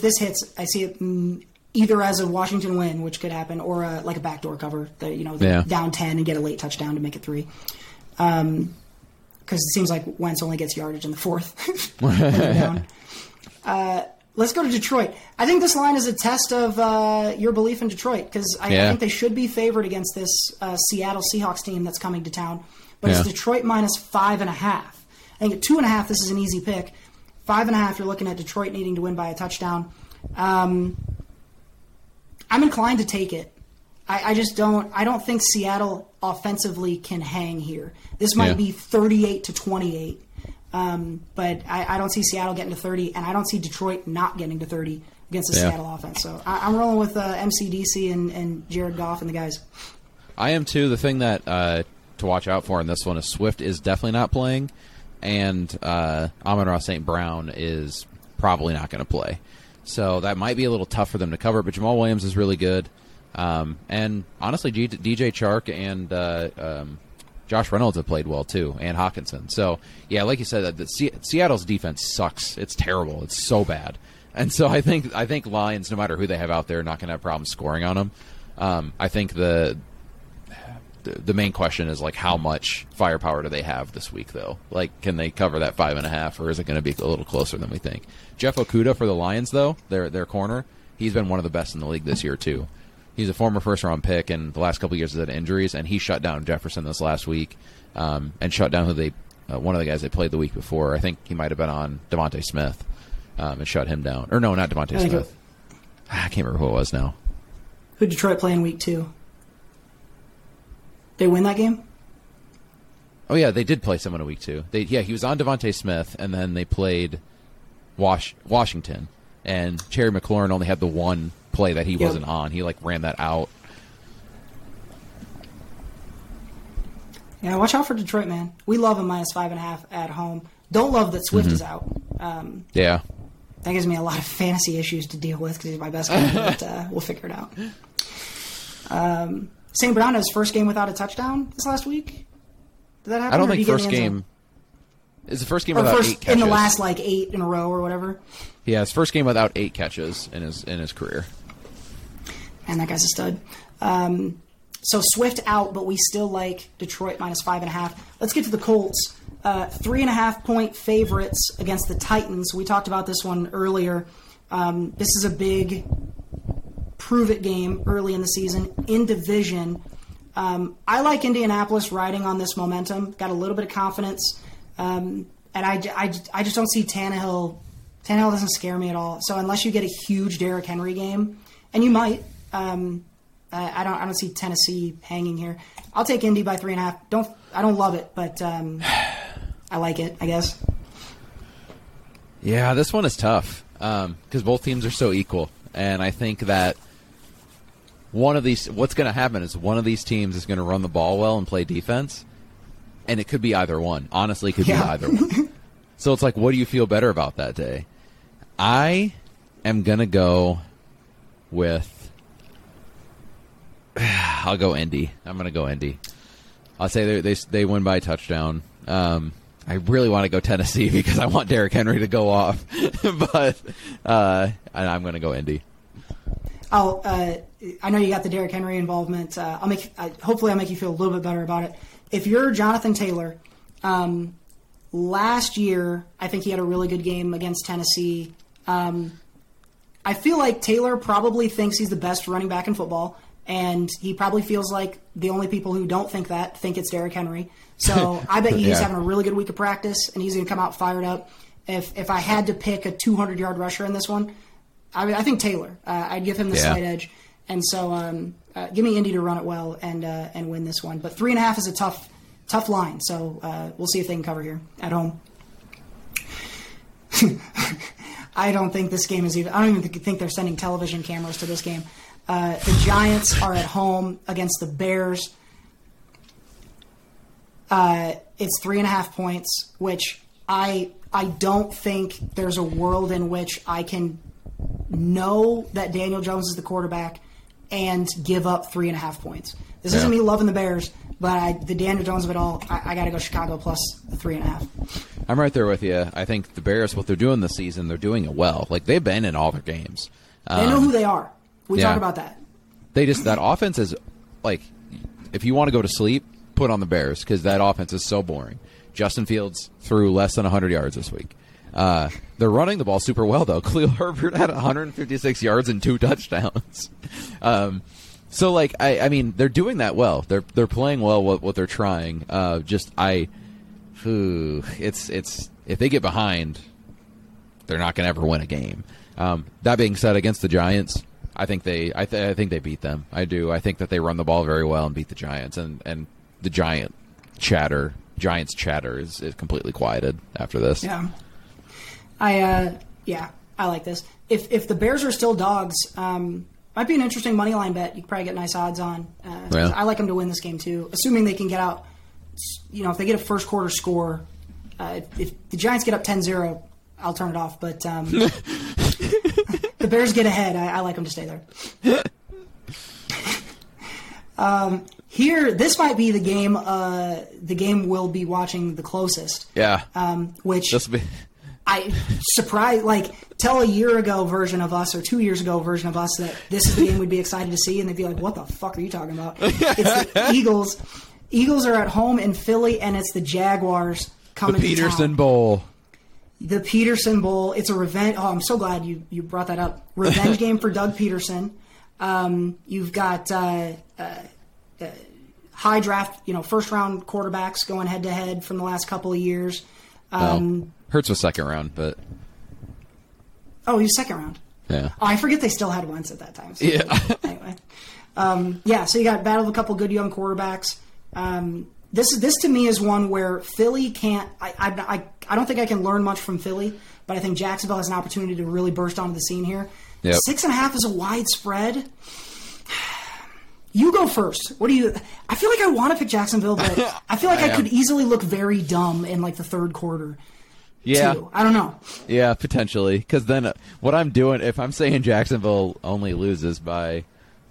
this hits, I see it either as a Washington win, which could happen, or like a backdoor cover that down 10 and get a late touchdown to make it 3. Because it seems like Wentz only gets yardage in the 4th. down. Let's go to Detroit. I think this line is a test of your belief in Detroit, because I think they should be favored against this Seattle Seahawks team that's coming to town. But it's Detroit minus 5.5. I think at 2.5, this is an easy pick. 5.5, you're looking at Detroit needing to win by a touchdown. I'm inclined to take it. I just don't. I don't think Seattle offensively can hang here. This might be 38-28. But I don't see Seattle getting to 30, and I don't see Detroit not getting to 30 against the Seattle offense. So I'm rolling with MCDC and Jared Goff and the guys. I am too. The thing that to watch out for in this one is Swift is definitely not playing, and Amon-Ra St. Brown is probably not going to play. So that might be a little tough for them to cover, but Jamal Williams is really good. And honestly, DJ Chark and Josh Reynolds have played well, too, and Hawkinson. So, yeah, like you said, Seattle's defense sucks. It's terrible. It's so bad. And so I think Lions, no matter who they have out there, are not going to have problems scoring on them. I think the main question is, like, how much firepower do they have this week, though? Like, can they cover that 5.5, or is it going to be a little closer than we think? Jeff Okudah for the Lions, though, their corner, he's been one of the best in the league this year, too. He's a former first-round pick, and the last couple of years has had injuries, and he shut down Jefferson this last week and shut down one of the guys they played the week before. I think he might have been on Devontae Smith and shut him down. Or no, not Devontae Smith. I can't remember who it was now. Who did Detroit play in week 2? They win that game? Oh, yeah, they did play someone in week 2. He was on Devontae Smith, and then they played Washington. And Terry McLaurin only had the one play that he wasn't on. He ran that out. Yeah, watch out for Detroit, man. We love a minus 5.5 at home. Don't love that Swift is out. That gives me a lot of fantasy issues to deal with because he's my best guy, but we'll figure it out. St. Brown has first game without a touchdown this last week. Did that happen? I don't think first game. Is the first game without 8 catches? In the last 8 in a row or whatever. Yeah, his first game without 8 catches in his career. And that guy's a stud. So Swift out, but we still like Detroit minus 5.5. Let's get to the Colts. 3.5-point favorites against the Titans. We talked about this one earlier. This is a big prove-it game early in the season in division. I like Indianapolis riding on this momentum. Got a little bit of confidence. And I just don't see Tannehill. Tannehill doesn't scare me at all. So unless you get a huge Derrick Henry game, and you might, I don't see Tennessee hanging here. I'll take Indy by 3.5. I don't love it, but I like it, I guess. Yeah, this one is tough because both teams are so equal, and I think that one of these. What's going to happen is one of these teams is going to run the ball well and play defense. And it could be either one. Honestly, it could be either one. So it's like, what do you feel better about that day? I am going to go with... I'll go Indy. I'm going to go Indy. I'll say they win by a touchdown. I really want to go Tennessee because I want Derrick Henry to go off. But I'm going to go Indy. I know you got the Derrick Henry involvement. Hopefully I'll make you feel a little bit better about it. If you're Jonathan Taylor, last year I think he had a really good game against Tennessee. I feel like Taylor probably thinks he's the best running back in football, and he probably feels like the only people who don't think that think it's Derrick Henry. So I bet he's having a really good week of practice, and he's going to come out fired up. If I had to pick a 200-yard rusher in this one, I think Taylor. I'd give him the slight edge. And so give me Indy to run it well and win this one. But 3.5 is a tough line, so we'll see if they can cover here at home. I don't think this game is even – I don't even think they're sending television cameras to this game. The Giants are at home against the Bears. It's 3.5 points, which I don't think there's a world in which I can know that Daniel Jones is the quarterback and give up 3.5 points. This isn't me loving the Bears, but the Daniel Jones of it all, I got to go Chicago plus 3.5. I'm right there with you. I think the Bears, what they're doing this season, they're doing it well. Like, they've been in all their games. They know who they are. We talk about that. They just, that offense is, like, if you want to go to sleep, put on the Bears, because that offense is so boring. Justin Fields threw less than 100 yards this week. They're running the ball super well, though. Khalil Herbert had 156 yards and 2 touchdowns. So, like, I mean, they're doing that well. They're playing well what they're trying. It's if they get behind, they're not going to ever win a game. That being said, against the Giants, I think they beat them. I do. I think that they run the ball very well and beat the Giants, and the Giants chatter is completely quieted after this. Yeah. I like this. If the Bears are still dogs, might be an interesting money line bet. You could probably get nice odds on. I like them to win this game too, assuming they can get out. You know, if they get a first quarter score, if the Giants get up 10-0, I'll turn it off. But the Bears get ahead. I like them to stay there. Here, this might be the game. The game we'll be watching the closest. Yeah. Which. I surprised, like, tell a year ago version of us or 2 years ago version of us that this is the game we'd be excited to see, and they'd be like, what the fuck are you talking about? It's the Eagles. Eagles are at home in Philly, and it's the Jaguars coming to town. The Peterson Bowl. The Peterson Bowl. It's a revenge. Oh, I'm so glad you brought that up. Revenge game for Doug Peterson. You've got high draft, first-round quarterbacks going head-to-head from the last couple of years. No. Hurts was second round, but... Oh, he was second round. Yeah. Oh, I forget they still had Wentz at that time. So yeah. Anyway. So you got battle of a couple good young quarterbacks. This to me is one where Philly can't... I don't think I can learn much from Philly, but I think Jacksonville has an opportunity to really burst onto the scene here. Yep. 6.5 is a wide spread. You go first. What do you... I feel like I want to pick Jacksonville, but I feel like I could easily look very dumb in, like, the third quarter. Yeah, too. I don't know. Yeah, potentially. Because then what I'm doing, if I'm saying Jacksonville only loses by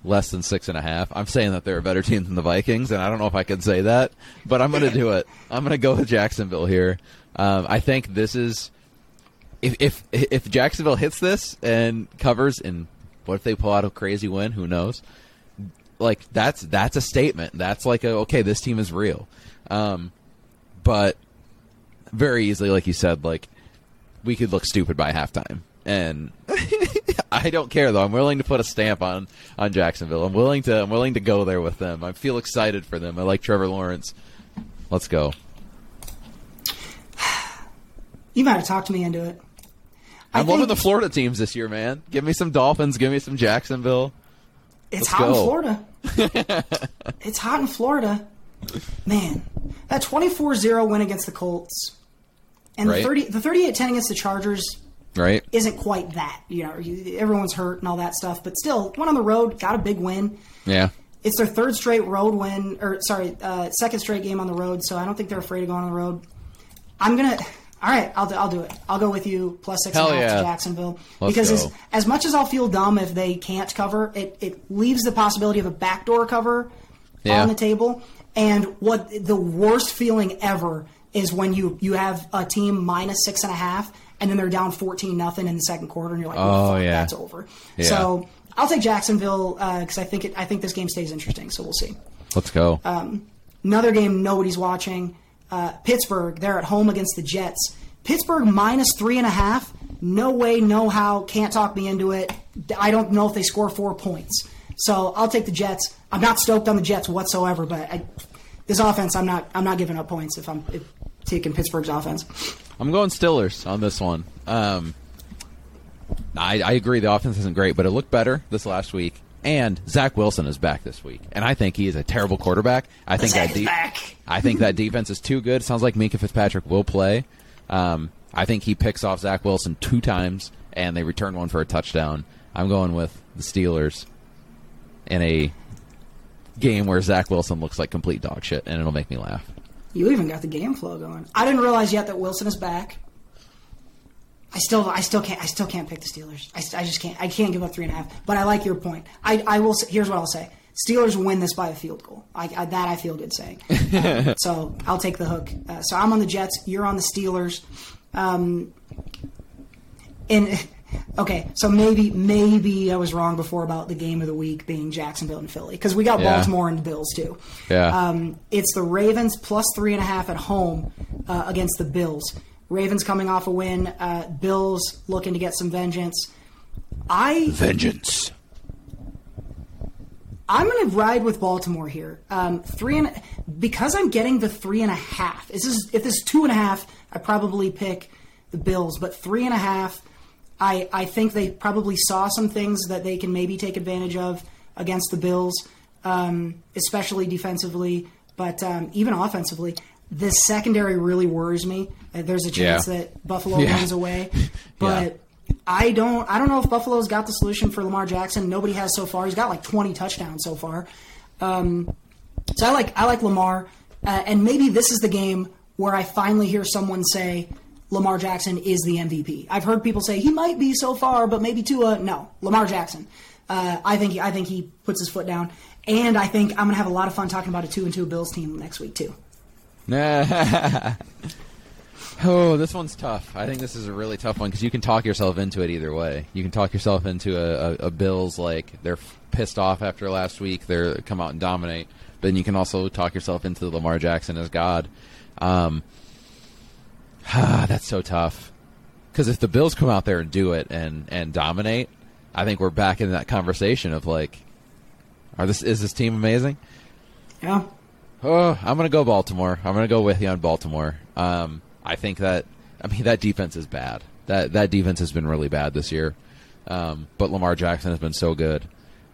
less than 6.5, I'm saying that they're a better team than the Vikings, and I don't know if I can say that, but I'm going to do it. I'm going to go with Jacksonville here. I think this is, if Jacksonville hits this and covers, and what if they pull out a crazy win? Who knows? Like, that's a statement. That's like, okay, this team is real. But very easily, like you said, like, we could look stupid by halftime. And I don't care, though. I'm willing to put a stamp on Jacksonville. I'm willing to go there with them. I feel excited for them. I like Trevor Lawrence. Let's go. You might have talked me into it. I'm loving the Florida teams this year, man. Give me some Dolphins. Give me some Jacksonville. It's hot in Florida. It's hot in Florida. Man, that 24-0 win against the Colts and right. the 38-10 against the Chargers right. isn't quite that. Everyone's hurt and all that stuff, but still, went on the road, got a big win. Yeah, it's their third straight road win, or sorry, second straight game on the road. So I don't think they're afraid of going on the road. All right, I'll do it. I'll go with you plus 6.5 to Jacksonville. Because as much as I'll feel dumb if they can't cover, it leaves the possibility of a backdoor cover on the table. And what the worst feeling ever is when you have a team minus 6.5 and then they're down 14-0 in the second quarter and you're like, that's over. Yeah. So I'll take Jacksonville because I think this game stays interesting. So we'll see. Let's go. Another game nobody's watching. Pittsburgh, they're at home against the Jets. Pittsburgh minus 3.5. No way, no how. Can't talk me into it. I don't know if they score 4 points. So I'll take the Jets. I'm not stoked on the Jets whatsoever, but this offense, I'm not giving up points if I'm taking Pittsburgh's offense. I'm going Steelers on this one. I agree the offense isn't great, but it looked better this last week. And Zach Wilson is back this week, and I think he is a terrible quarterback. I think that defense is too good. It sounds like Minkah Fitzpatrick will play. I think he picks off Zach Wilson two times, and they return one for a touchdown. I'm going with the Steelers in a game where Zach Wilson looks like complete dog shit, and it'll make me laugh. You even got the game flow going. I didn't realize yet that Wilson is back. I still can't pick the Steelers. I just can't. I can't give up 3.5. But I like your point. Here's what I'll say. Steelers win this by a field goal. That I feel good saying. So I'll take the hook. So I'm on the Jets. You're on the Steelers. Okay, so maybe I was wrong before about the game of the week being Jacksonville and Philly, because we got Baltimore and the Bills too. Yeah. It's the Ravens plus 3.5 at home against the Bills. Ravens coming off a win. Bills looking to get some vengeance. Vengeance. I'm going to ride with Baltimore here. Because I'm getting the 3.5. If this is 2.5, I probably pick the Bills. But 3.5, I think they probably saw some things that they can maybe take advantage of against the Bills, especially defensively, but even offensively. This secondary really worries me. There's a chance that Buffalo runs away, but. Yeah. I don't know if Buffalo's got the solution for Lamar Jackson. Nobody has so far. He's got like 20 touchdowns so far. So I like Lamar, and maybe this is the game where I finally hear someone say Lamar Jackson is the MVP. I've heard people say he might be so far, but maybe Tua. No, Lamar Jackson. I think he puts his foot down, and I think I'm gonna have a lot of fun talking about a 2-2 Bills team next week too. Oh, this one's tough. I think this is a really tough one because you can talk yourself into it either way. You can talk yourself into a Bills like they're pissed off after last week. They come out and dominate. But then you can also talk yourself into Lamar Jackson as God. That's so tough. Because if the Bills come out there and do it and dominate, I think we're back in that conversation of like, is this team amazing? Yeah. Oh, I'm going to go Baltimore. I'm going to go with you on Baltimore. I think that defense is bad. That defense has been really bad this year. But Lamar Jackson has been so good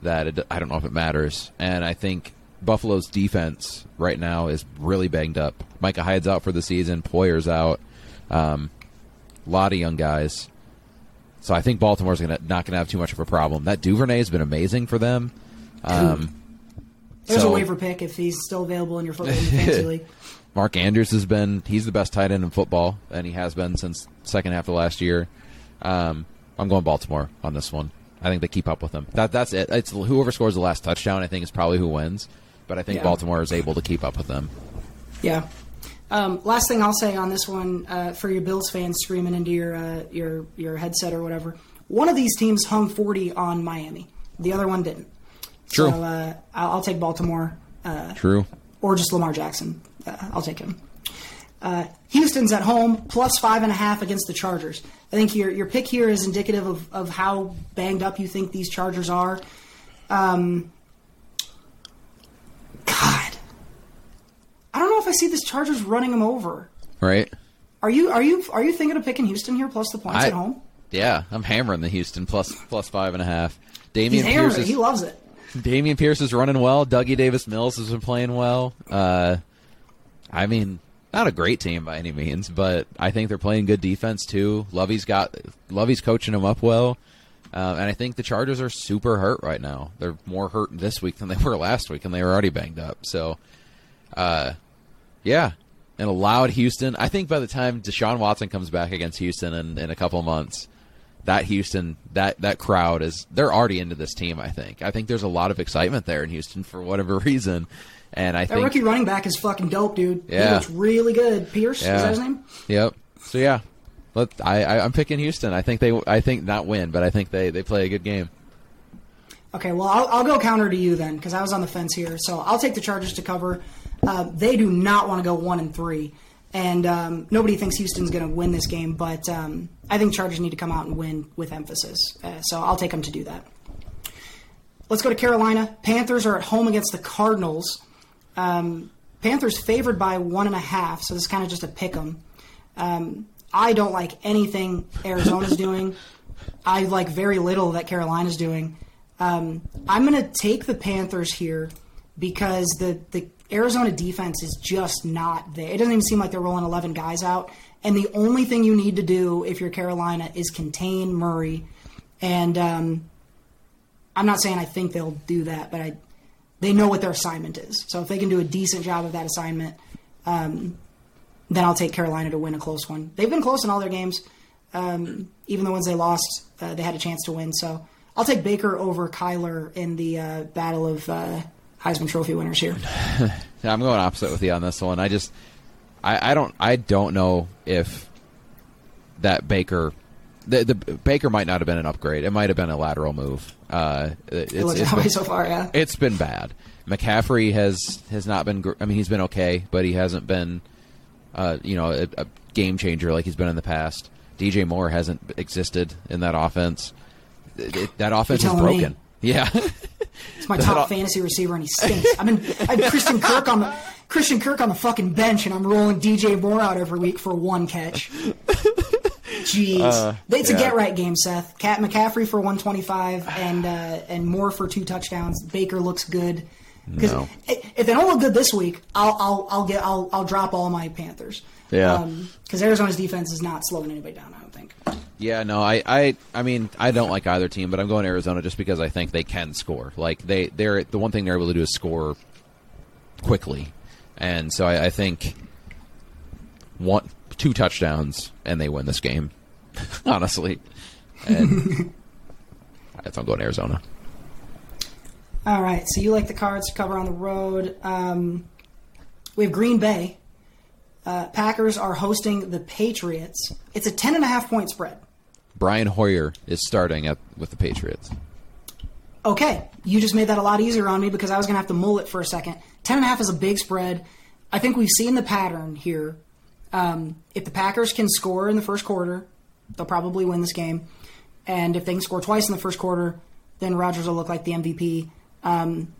that I don't know if it matters. And I think Buffalo's defense right now is really banged up. Micah Hyde's out for the season. Poyer's out. A lot of young guys. So I think Baltimore's not going to have too much of a problem. That Duvernay's been amazing for them. There's a waiver pick if he's still available in your football fantasy league. Mark Andrews he's the best tight end in football, and he has been since second half of last year. I'm going Baltimore on this one. I think they keep up with them. That's it. It's whoever scores the last touchdown, I think, is probably who wins. But I think Baltimore is able to keep up with them. Yeah. Last thing I'll say on this one, for your Bills fans screaming into your headset or whatever, one of these teams hung 40 on Miami. The other one didn't. True. So I'll take Baltimore. True. Or just Lamar Jackson. I'll take him. Houston's at home, plus 5.5 against the Chargers. I think your pick here is indicative of how banged up you think these Chargers are. God, I don't know if I see this Chargers running them over. Right? Are you thinking of picking Houston here plus the points at home? Yeah, I'm hammering the Houston plus 5.5. Dameon Pierce he loves it. Dameon Pierce is running well. Dougie Davis Mills has been playing well. I mean, not a great team by any means, but I think they're playing good defense too. Lovey's coaching them up well, and I think the Chargers are super hurt right now. They're more hurt this week than they were last week, and they were already banged up. So, and a loud Houston. I think by the time Deshaun Watson comes back against Houston in a couple months, that Houston that crowd they're already into this team. I think there's a lot of excitement there in Houston for whatever reason. And I think rookie running back is fucking dope, dude. Yeah. He looks really good. Pierce, is that his name? Yep. So I'm picking Houston. I think not win, but I think they play a good game. Okay, well I'll go counter to you then, because I was on the fence here. So I'll take the Chargers to cover. They do not want to go 1-3, and nobody thinks Houston's going to win this game, but I think Chargers need to come out and win with emphasis. So I'll take them to do that. Let's go to Carolina. Panthers are at home against the Cardinals. Panthers favored by 1.5, so this is kind of just a pick 'em. I don't like anything Arizona's doing. I like very little that Carolina's doing. I'm going to take the Panthers here because the Arizona defense is just not there. It doesn't even seem like they're rolling 11 guys out, And the only thing you need to do if you're Carolina is contain Murray. And I'm not saying I think they'll do that, but they know what their assignment is. So if they can do a decent job of that assignment, then I'll take Carolina to win a close one. They've been close in all their games. Even the ones they lost, they had a chance to win. So I'll take Baker over Kyler in the battle of Heisman Trophy winners here. I'm going opposite with you on this one. I don't know if that Baker the Baker might not have been an upgrade. It might have been a lateral move. It looks that way so far, yeah. It's been bad. McCaffrey has not been. I mean, he's been okay, but he hasn't been a game changer like he's been in the past. D.J. Moore hasn't existed in that offense. That offense is broken. Me. Yeah. It's my top fantasy receiver, and he stinks. I have Christian Kirk on the fucking bench, and I'm rolling D.J. Moore out every week for one catch. Jeez. It's a get-right game, Seth. Cat McCaffrey for 125 and Moore for 2 touchdowns. Baker looks good. No. If they don't look good this week, I'll drop all my Panthers. Yeah. Because Arizona's defense is not slowing anybody down, I don't think. Yeah, no, I mean, I don't like either team, but I'm going Arizona just because I think they can score. Like, they're the one thing they're able to do is score quickly. And so I think 2 touchdowns, and they win this game, honestly. And that's I'm going Arizona. All right, so you like the Cards to cover on the road. We have Green Bay. Packers are hosting the Patriots. It's a 10.5-point spread. Brian Hoyer is starting with the Patriots. Okay, you just made that a lot easier on me because I was going to have to mull it for a second. 10.5 is a big spread. I think we've seen the pattern here. If the Packers can score in the first quarter, they'll probably win this game. And if they can score twice in the first quarter, then Rodgers will look like the MVP. And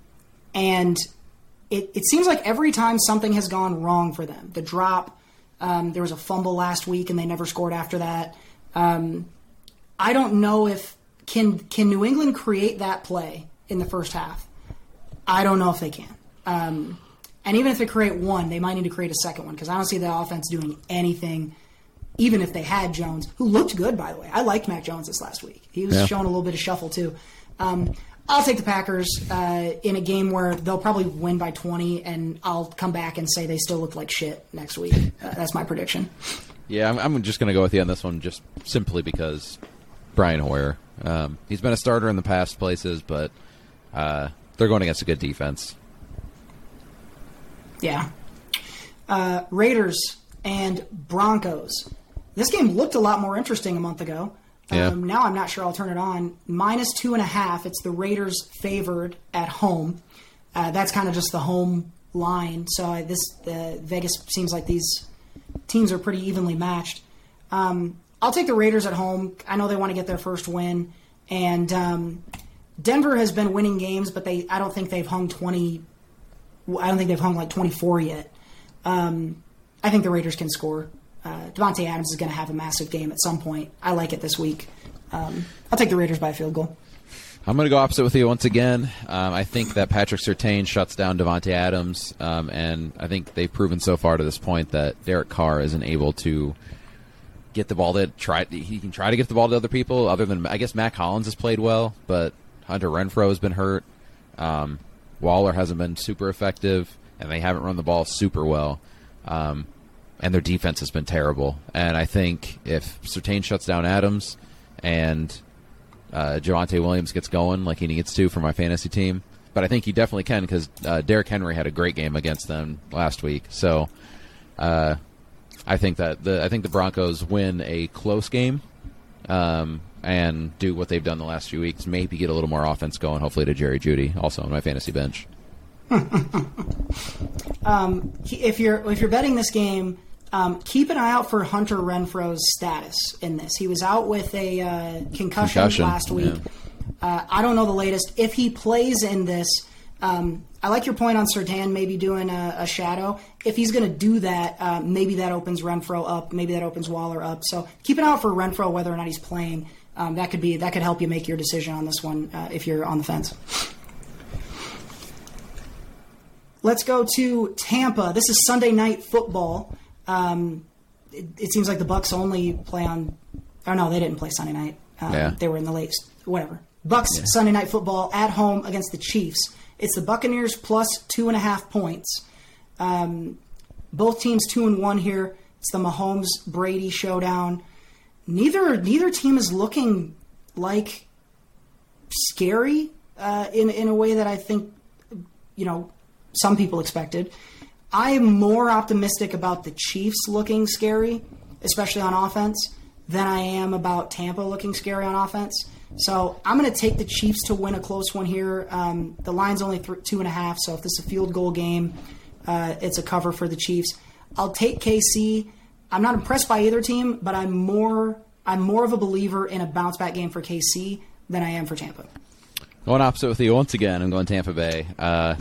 it seems like every time something has gone wrong for them, the drop, there was a fumble last week and they never scored after that. I don't know if can New England create that play in the first half? I don't know if they can. And even if they create one, they might need to create a second one because I don't see the offense doing anything, even if they had Jones, who looked good, by the way. I liked Mac Jones this last week. He was showing a little bit of shuffle, too. I'll take the Packers in a game where they'll probably win by 20, and I'll come back and say they still look like shit next week. That's my prediction. Yeah, I'm just going to go with you on this one just simply because Brian Hoyer. He's been a starter in the past places, but they're going against a good defense. Yeah. Raiders and Broncos. This game looked a lot more interesting a month ago. Now I'm not sure I'll turn it on. Minus 2.5. It's the Raiders favored at home. That's kind of just the home line. So Vegas seems like these teams are pretty evenly matched. I'll take the Raiders at home. I know they want to get their first win. And Denver has been winning games, but I don't think they've hung 20. I don't think they've hung like 24 yet. I think the Raiders can score. Davante Adams is going to have a massive game at some point. I like it this week. I'll take the Raiders by a field goal. I'm going to go opposite with you once again. I think that Patrick Surtain shuts down Davante Adams, and I think they've proven so far to this point that Derek Carr isn't able to get the ball. He can try to get the ball to other people other than, I guess, Mac Hollins has played well, but Hunter Renfrow has been hurt. Waller hasn't been super effective, and they haven't run the ball super well. And their defense has been terrible. And I think if Surtain shuts down Adams and Javonte Williams gets going like he needs to for my fantasy team, but I think he definitely can because Derrick Henry had a great game against them last week. So I think the Broncos win a close game and do what they've done the last few weeks, maybe get a little more offense going, hopefully to Jerry Jeudy, also on my fantasy bench. If you're betting this game, keep an eye out for Hunter Renfrow's status in this. He was out with a concussion last week. Yeah. I don't know the latest. If he plays in this, I like your point on Surtain maybe doing a shadow. If he's going to do that, maybe that opens Renfrow up. Maybe that opens Waller up. So keep an eye out for Renfrow whether or not he's playing. That could help you make your decision on this one if you're on the fence. Let's go to Tampa. This is Sunday Night Football. it seems like the Bucks only play on – oh, no, they didn't play Sunday night. They were in the late – whatever. Bucks Sunday Night Football at home against the Chiefs. It's the Buccaneers plus 2.5 points. Both teams 2-1 here. It's the Mahomes-Brady showdown. Neither team is looking like scary in a way that I think, you know, some people expected. I am more optimistic about the Chiefs looking scary, especially on offense, than I am about Tampa looking scary on offense. So I'm going to take the Chiefs to win a close one here. The line's only 2.5, so if this is a field goal game, it's a cover for the Chiefs. I'll take KC. I'm not impressed by either team, but I'm more of a believer in a bounce-back game for KC than I am for Tampa. Going opposite with you once again. I'm going Tampa Bay.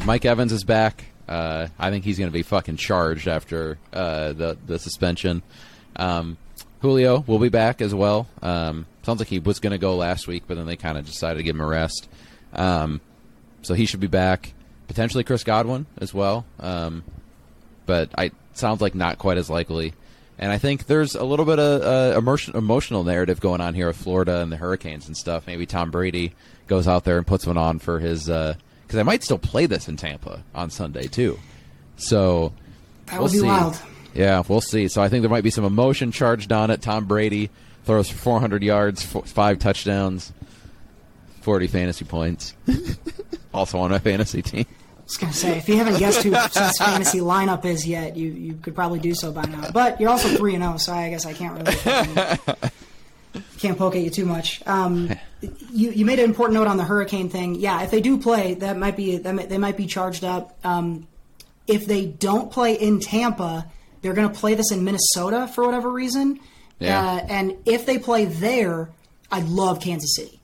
Mike Evans is back. I think he's going to be fucking charged after the suspension. Julio will be back as well. Sounds like he was going to go last week, but then they kind of decided to give him a rest. So he should be back. Potentially Chris Godwin as well. But sounds like not quite as likely. And I think there's a little bit of emotional narrative going on here with Florida and the Hurricanes and stuff. Maybe Tom Brady goes out there and puts one on for his because I might still play this in Tampa on Sunday too. So that would be wild. Yeah, we'll see. So I think there might be some emotion charged on it. Tom Brady throws 400 yards, 5 touchdowns, 40 fantasy points. Also on my fantasy team. I was going to say, if you haven't guessed who his fantasy lineup is yet, you could probably do so by now. But you're also 3-0, so I guess I can't really can't poke at you too much. You made an important note on the hurricane thing. Yeah, if they do play, they might be charged up. If they don't play in Tampa, they're going to play this in Minnesota for whatever reason. Yeah. And if they play there, I love Kansas City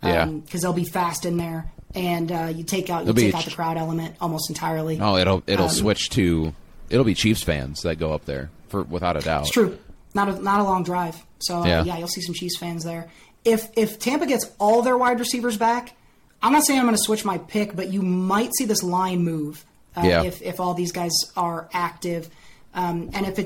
because they'll be fast in there. And you take out the crowd element almost entirely. Oh, it'll switch to it'll be Chiefs fans that go up there without a doubt. It's true, not a long drive. So yeah, you'll see some Chiefs fans there. If Tampa gets all their wide receivers back, I'm not saying I'm going to switch my pick, but you might see this line move if all these guys are active. And if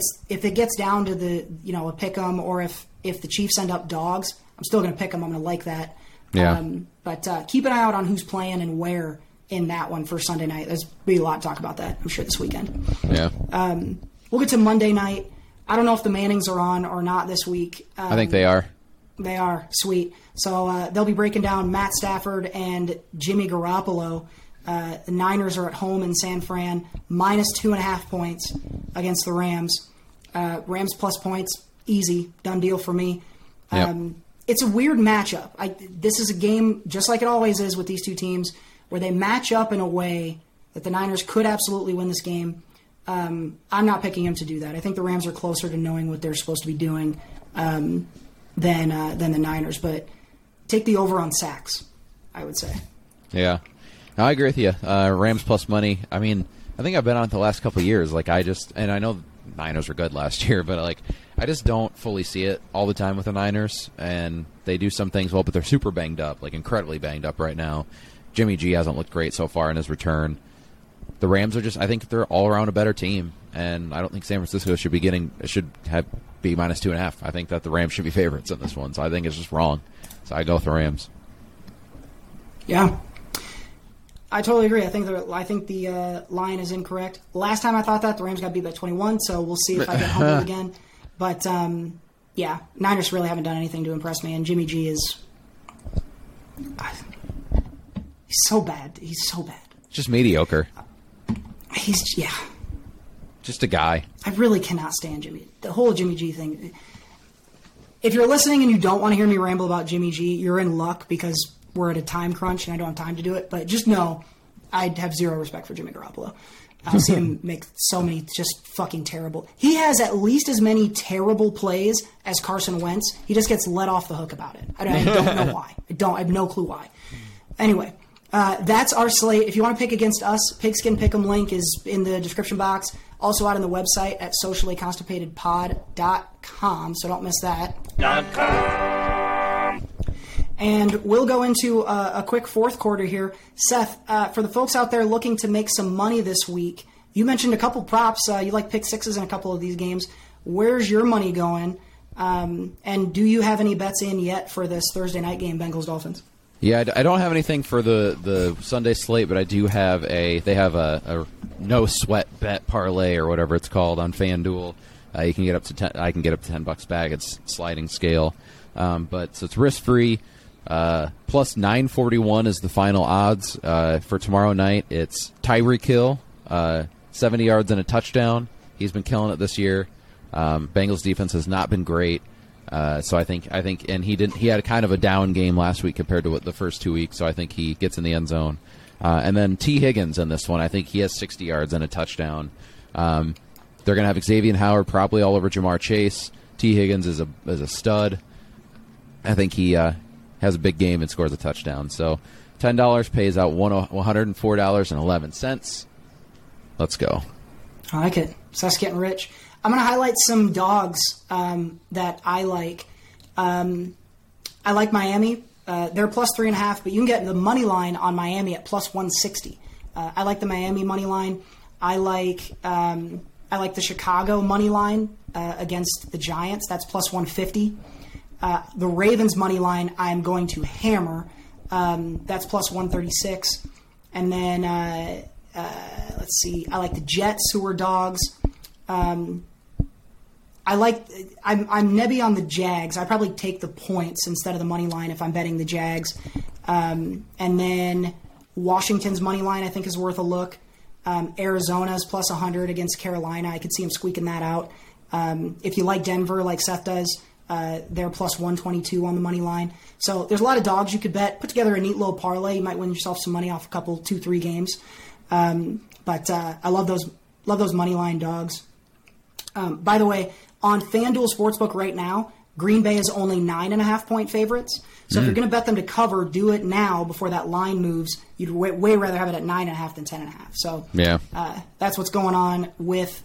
it gets down to the a pick 'em, or if the Chiefs end up dogs, I'm still going to pick 'em. I'm going to like that. Yeah. But keep an eye out on who's playing and where in that one for Sunday night. There's be a lot to talk about that, I'm sure, this weekend. Yeah. We'll get to Monday night. I don't know if the Mannings are on or not this week. I think they are. They are. Sweet. So they'll be breaking down Matt Stafford and Jimmy Garoppolo. The Niners are at home in San Fran, minus 2.5 points against the Rams. Rams plus points, easy, done deal for me. Yep. It's a weird matchup. This is a game, just like it always is with these two teams, where they match up in a way that the Niners could absolutely win this game. I'm not picking them to do that. I think the Rams are closer to knowing what they're supposed to be doing than the Niners. But take the over on sacks, I would say. Yeah. No, I agree with you. Rams plus money. I mean, I think I've been on it the last couple of years. And I know Niners were good last year, but I just don't fully see it all the time with the Niners, and they do some things well, but they're super banged up, incredibly banged up right now. Jimmy G hasn't looked great so far in his return. The Rams are just, I think they're all around a better team, and I don't think San Francisco should be minus 2.5. I think that the Rams should be favorites in this one, so I think it's just wrong. So I go with the Rams. Yeah. I totally agree. I think the line is incorrect. Last time I thought that, the Rams got beat by 21, so we'll see if I get humbled again. But, Niners really haven't done anything to impress me, and Jimmy G is – he's so bad. He's so bad. Just mediocre. He's – yeah. Just a guy. I really cannot stand Jimmy. The whole Jimmy G thing. If you're listening and you don't want to hear me ramble about Jimmy G, you're in luck because – we're at a time crunch, and I don't have time to do it. But just know, I'd have zero respect for Jimmy Garoppolo. I've seen him make so many just fucking terrible. He has at least as many terrible plays as Carson Wentz. He just gets let off the hook about it. I don't know why. I have no clue why. Anyway, that's our slate. If you want to pick against us, Pigskin Pick'em link is in the description box. Also out on the website at sociallyconstipatedpod.com. So don't miss that. .com. And we'll go into a quick fourth quarter here. Seth, for the folks out there looking to make some money this week, you mentioned a couple props. You like pick sixes in a couple of these games. Where's your money going? And do you have any bets in yet for this Thursday night game, Bengals-Dolphins? Yeah, I don't have anything for the Sunday slate, but I do have a no-sweat bet parlay or whatever it's called on FanDuel. You can get up to $10 back. It's sliding scale, but so it's risk-free. Plus 941 is the final odds for tomorrow night. It's Tyreek Hill, 70 yards and a touchdown. He's been killing it this year. Bengals defense has not been great. So I think, and he had kind of a down game last week compared to what the first 2 weeks. So I think he gets in the end zone. And then T. Higgins in this one, I think he has 60 yards and a touchdown. They're going to have Xavien Howard probably all over Jamar Chase. T. Higgins is a stud. I think he has a big game and scores a touchdown. So $10 pays out $104.11. Let's go. I like it. Seth's getting rich. I'm going to highlight some dogs that I like. I like Miami. They're plus 3.5, but you can get the money line on Miami at plus 160. I like the Miami money line. I like the Chicago money line against the Giants. That's plus 150. The Ravens money line I'm going to hammer. That's plus 136. And then let's see. I like the Jets, who are dogs. I'm nebby on the Jags. I probably take the points instead of the money line if I'm betting the Jags. And then Washington's money line I think is worth a look. Arizona's plus 100 against Carolina. I could see him squeaking that out. If you like Denver, like Seth does, they're plus 122 on the money line. So there's a lot of dogs you could bet. Put together a neat little parlay. You might win yourself some money off a couple, 2-3 games. But I love those money line dogs. By the way, on FanDuel Sportsbook right now, Green Bay is only 9.5-point favorites. So if you're going to bet them to cover, do it now before that line moves. You'd way rather have it at 9.5 than 10.5. So yeah, that's what's going on with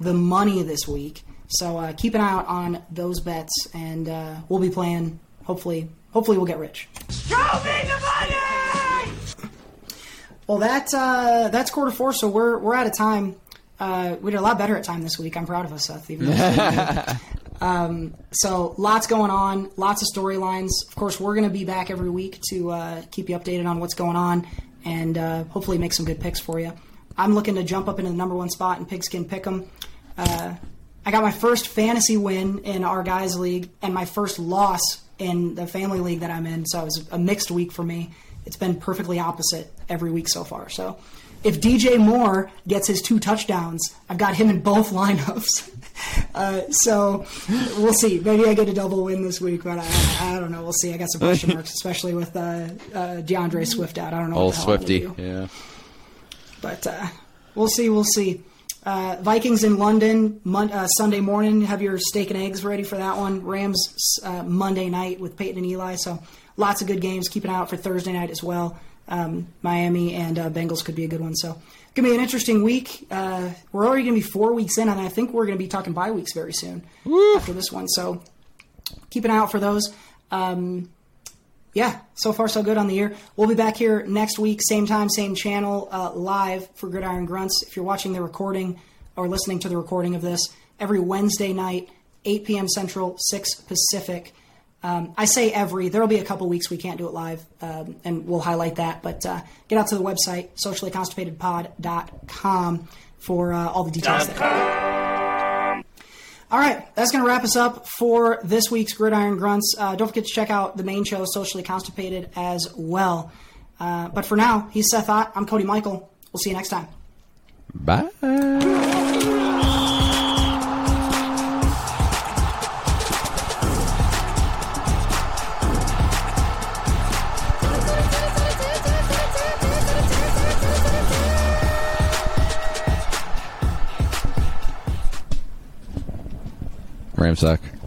the money this week. So keep an eye out on those bets, and we'll be playing. Hopefully we'll get rich. Show me the money! Well, that's quarter four, so we're out of time. We did a lot better at time this week. I'm proud of us, Seth. Even though so lots going on, lots of storylines. Of course, we're going to be back every week to keep you updated on what's going on and hopefully make some good picks for you. I'm looking to jump up into the number one spot in Pigskin Pick'Em. I got my first fantasy win in our guys' league and my first loss in the family league that I'm in. So it was a mixed week for me. It's been perfectly opposite every week so far. So if D.J. Moore gets his 2 touchdowns, I've got him in both lineups. So we'll see. Maybe I get a double win this week, but I don't know. We'll see. I got some question marks, especially with DeAndre Swift out. I don't know. Old Swifty, yeah. But we'll see. We'll see. Vikings in London Sunday morning. Have your steak and eggs ready for that one. Rams Monday night with Peyton and Eli. So lots of good games. Keep an eye out for Thursday night as well. Miami and Bengals could be a good one. So it's going to be an interesting week. We're already going to be 4 weeks in, and I think we're going to be talking bye weeks very soon. Woo! After this one. So keep an eye out for those. Yeah, so far so good on the year. We'll be back here next week, same time, same channel, live for Gridiron Grunts. If you're watching the recording or listening to the recording of this, every Wednesday night, 8 p.m. Central, 6 Pacific. I say every. There will be a couple weeks we can't do it live, and we'll highlight that. But get out to the website, sociallyconstipatedpod.com, for all the details there. All right, that's going to wrap us up for this week's Gridiron Grunts. Don't forget to check out the main show, Socially Constipated, as well. But for now, he's Seth Ott. I'm Cody Michael. We'll see you next time. Bye. Ramsack.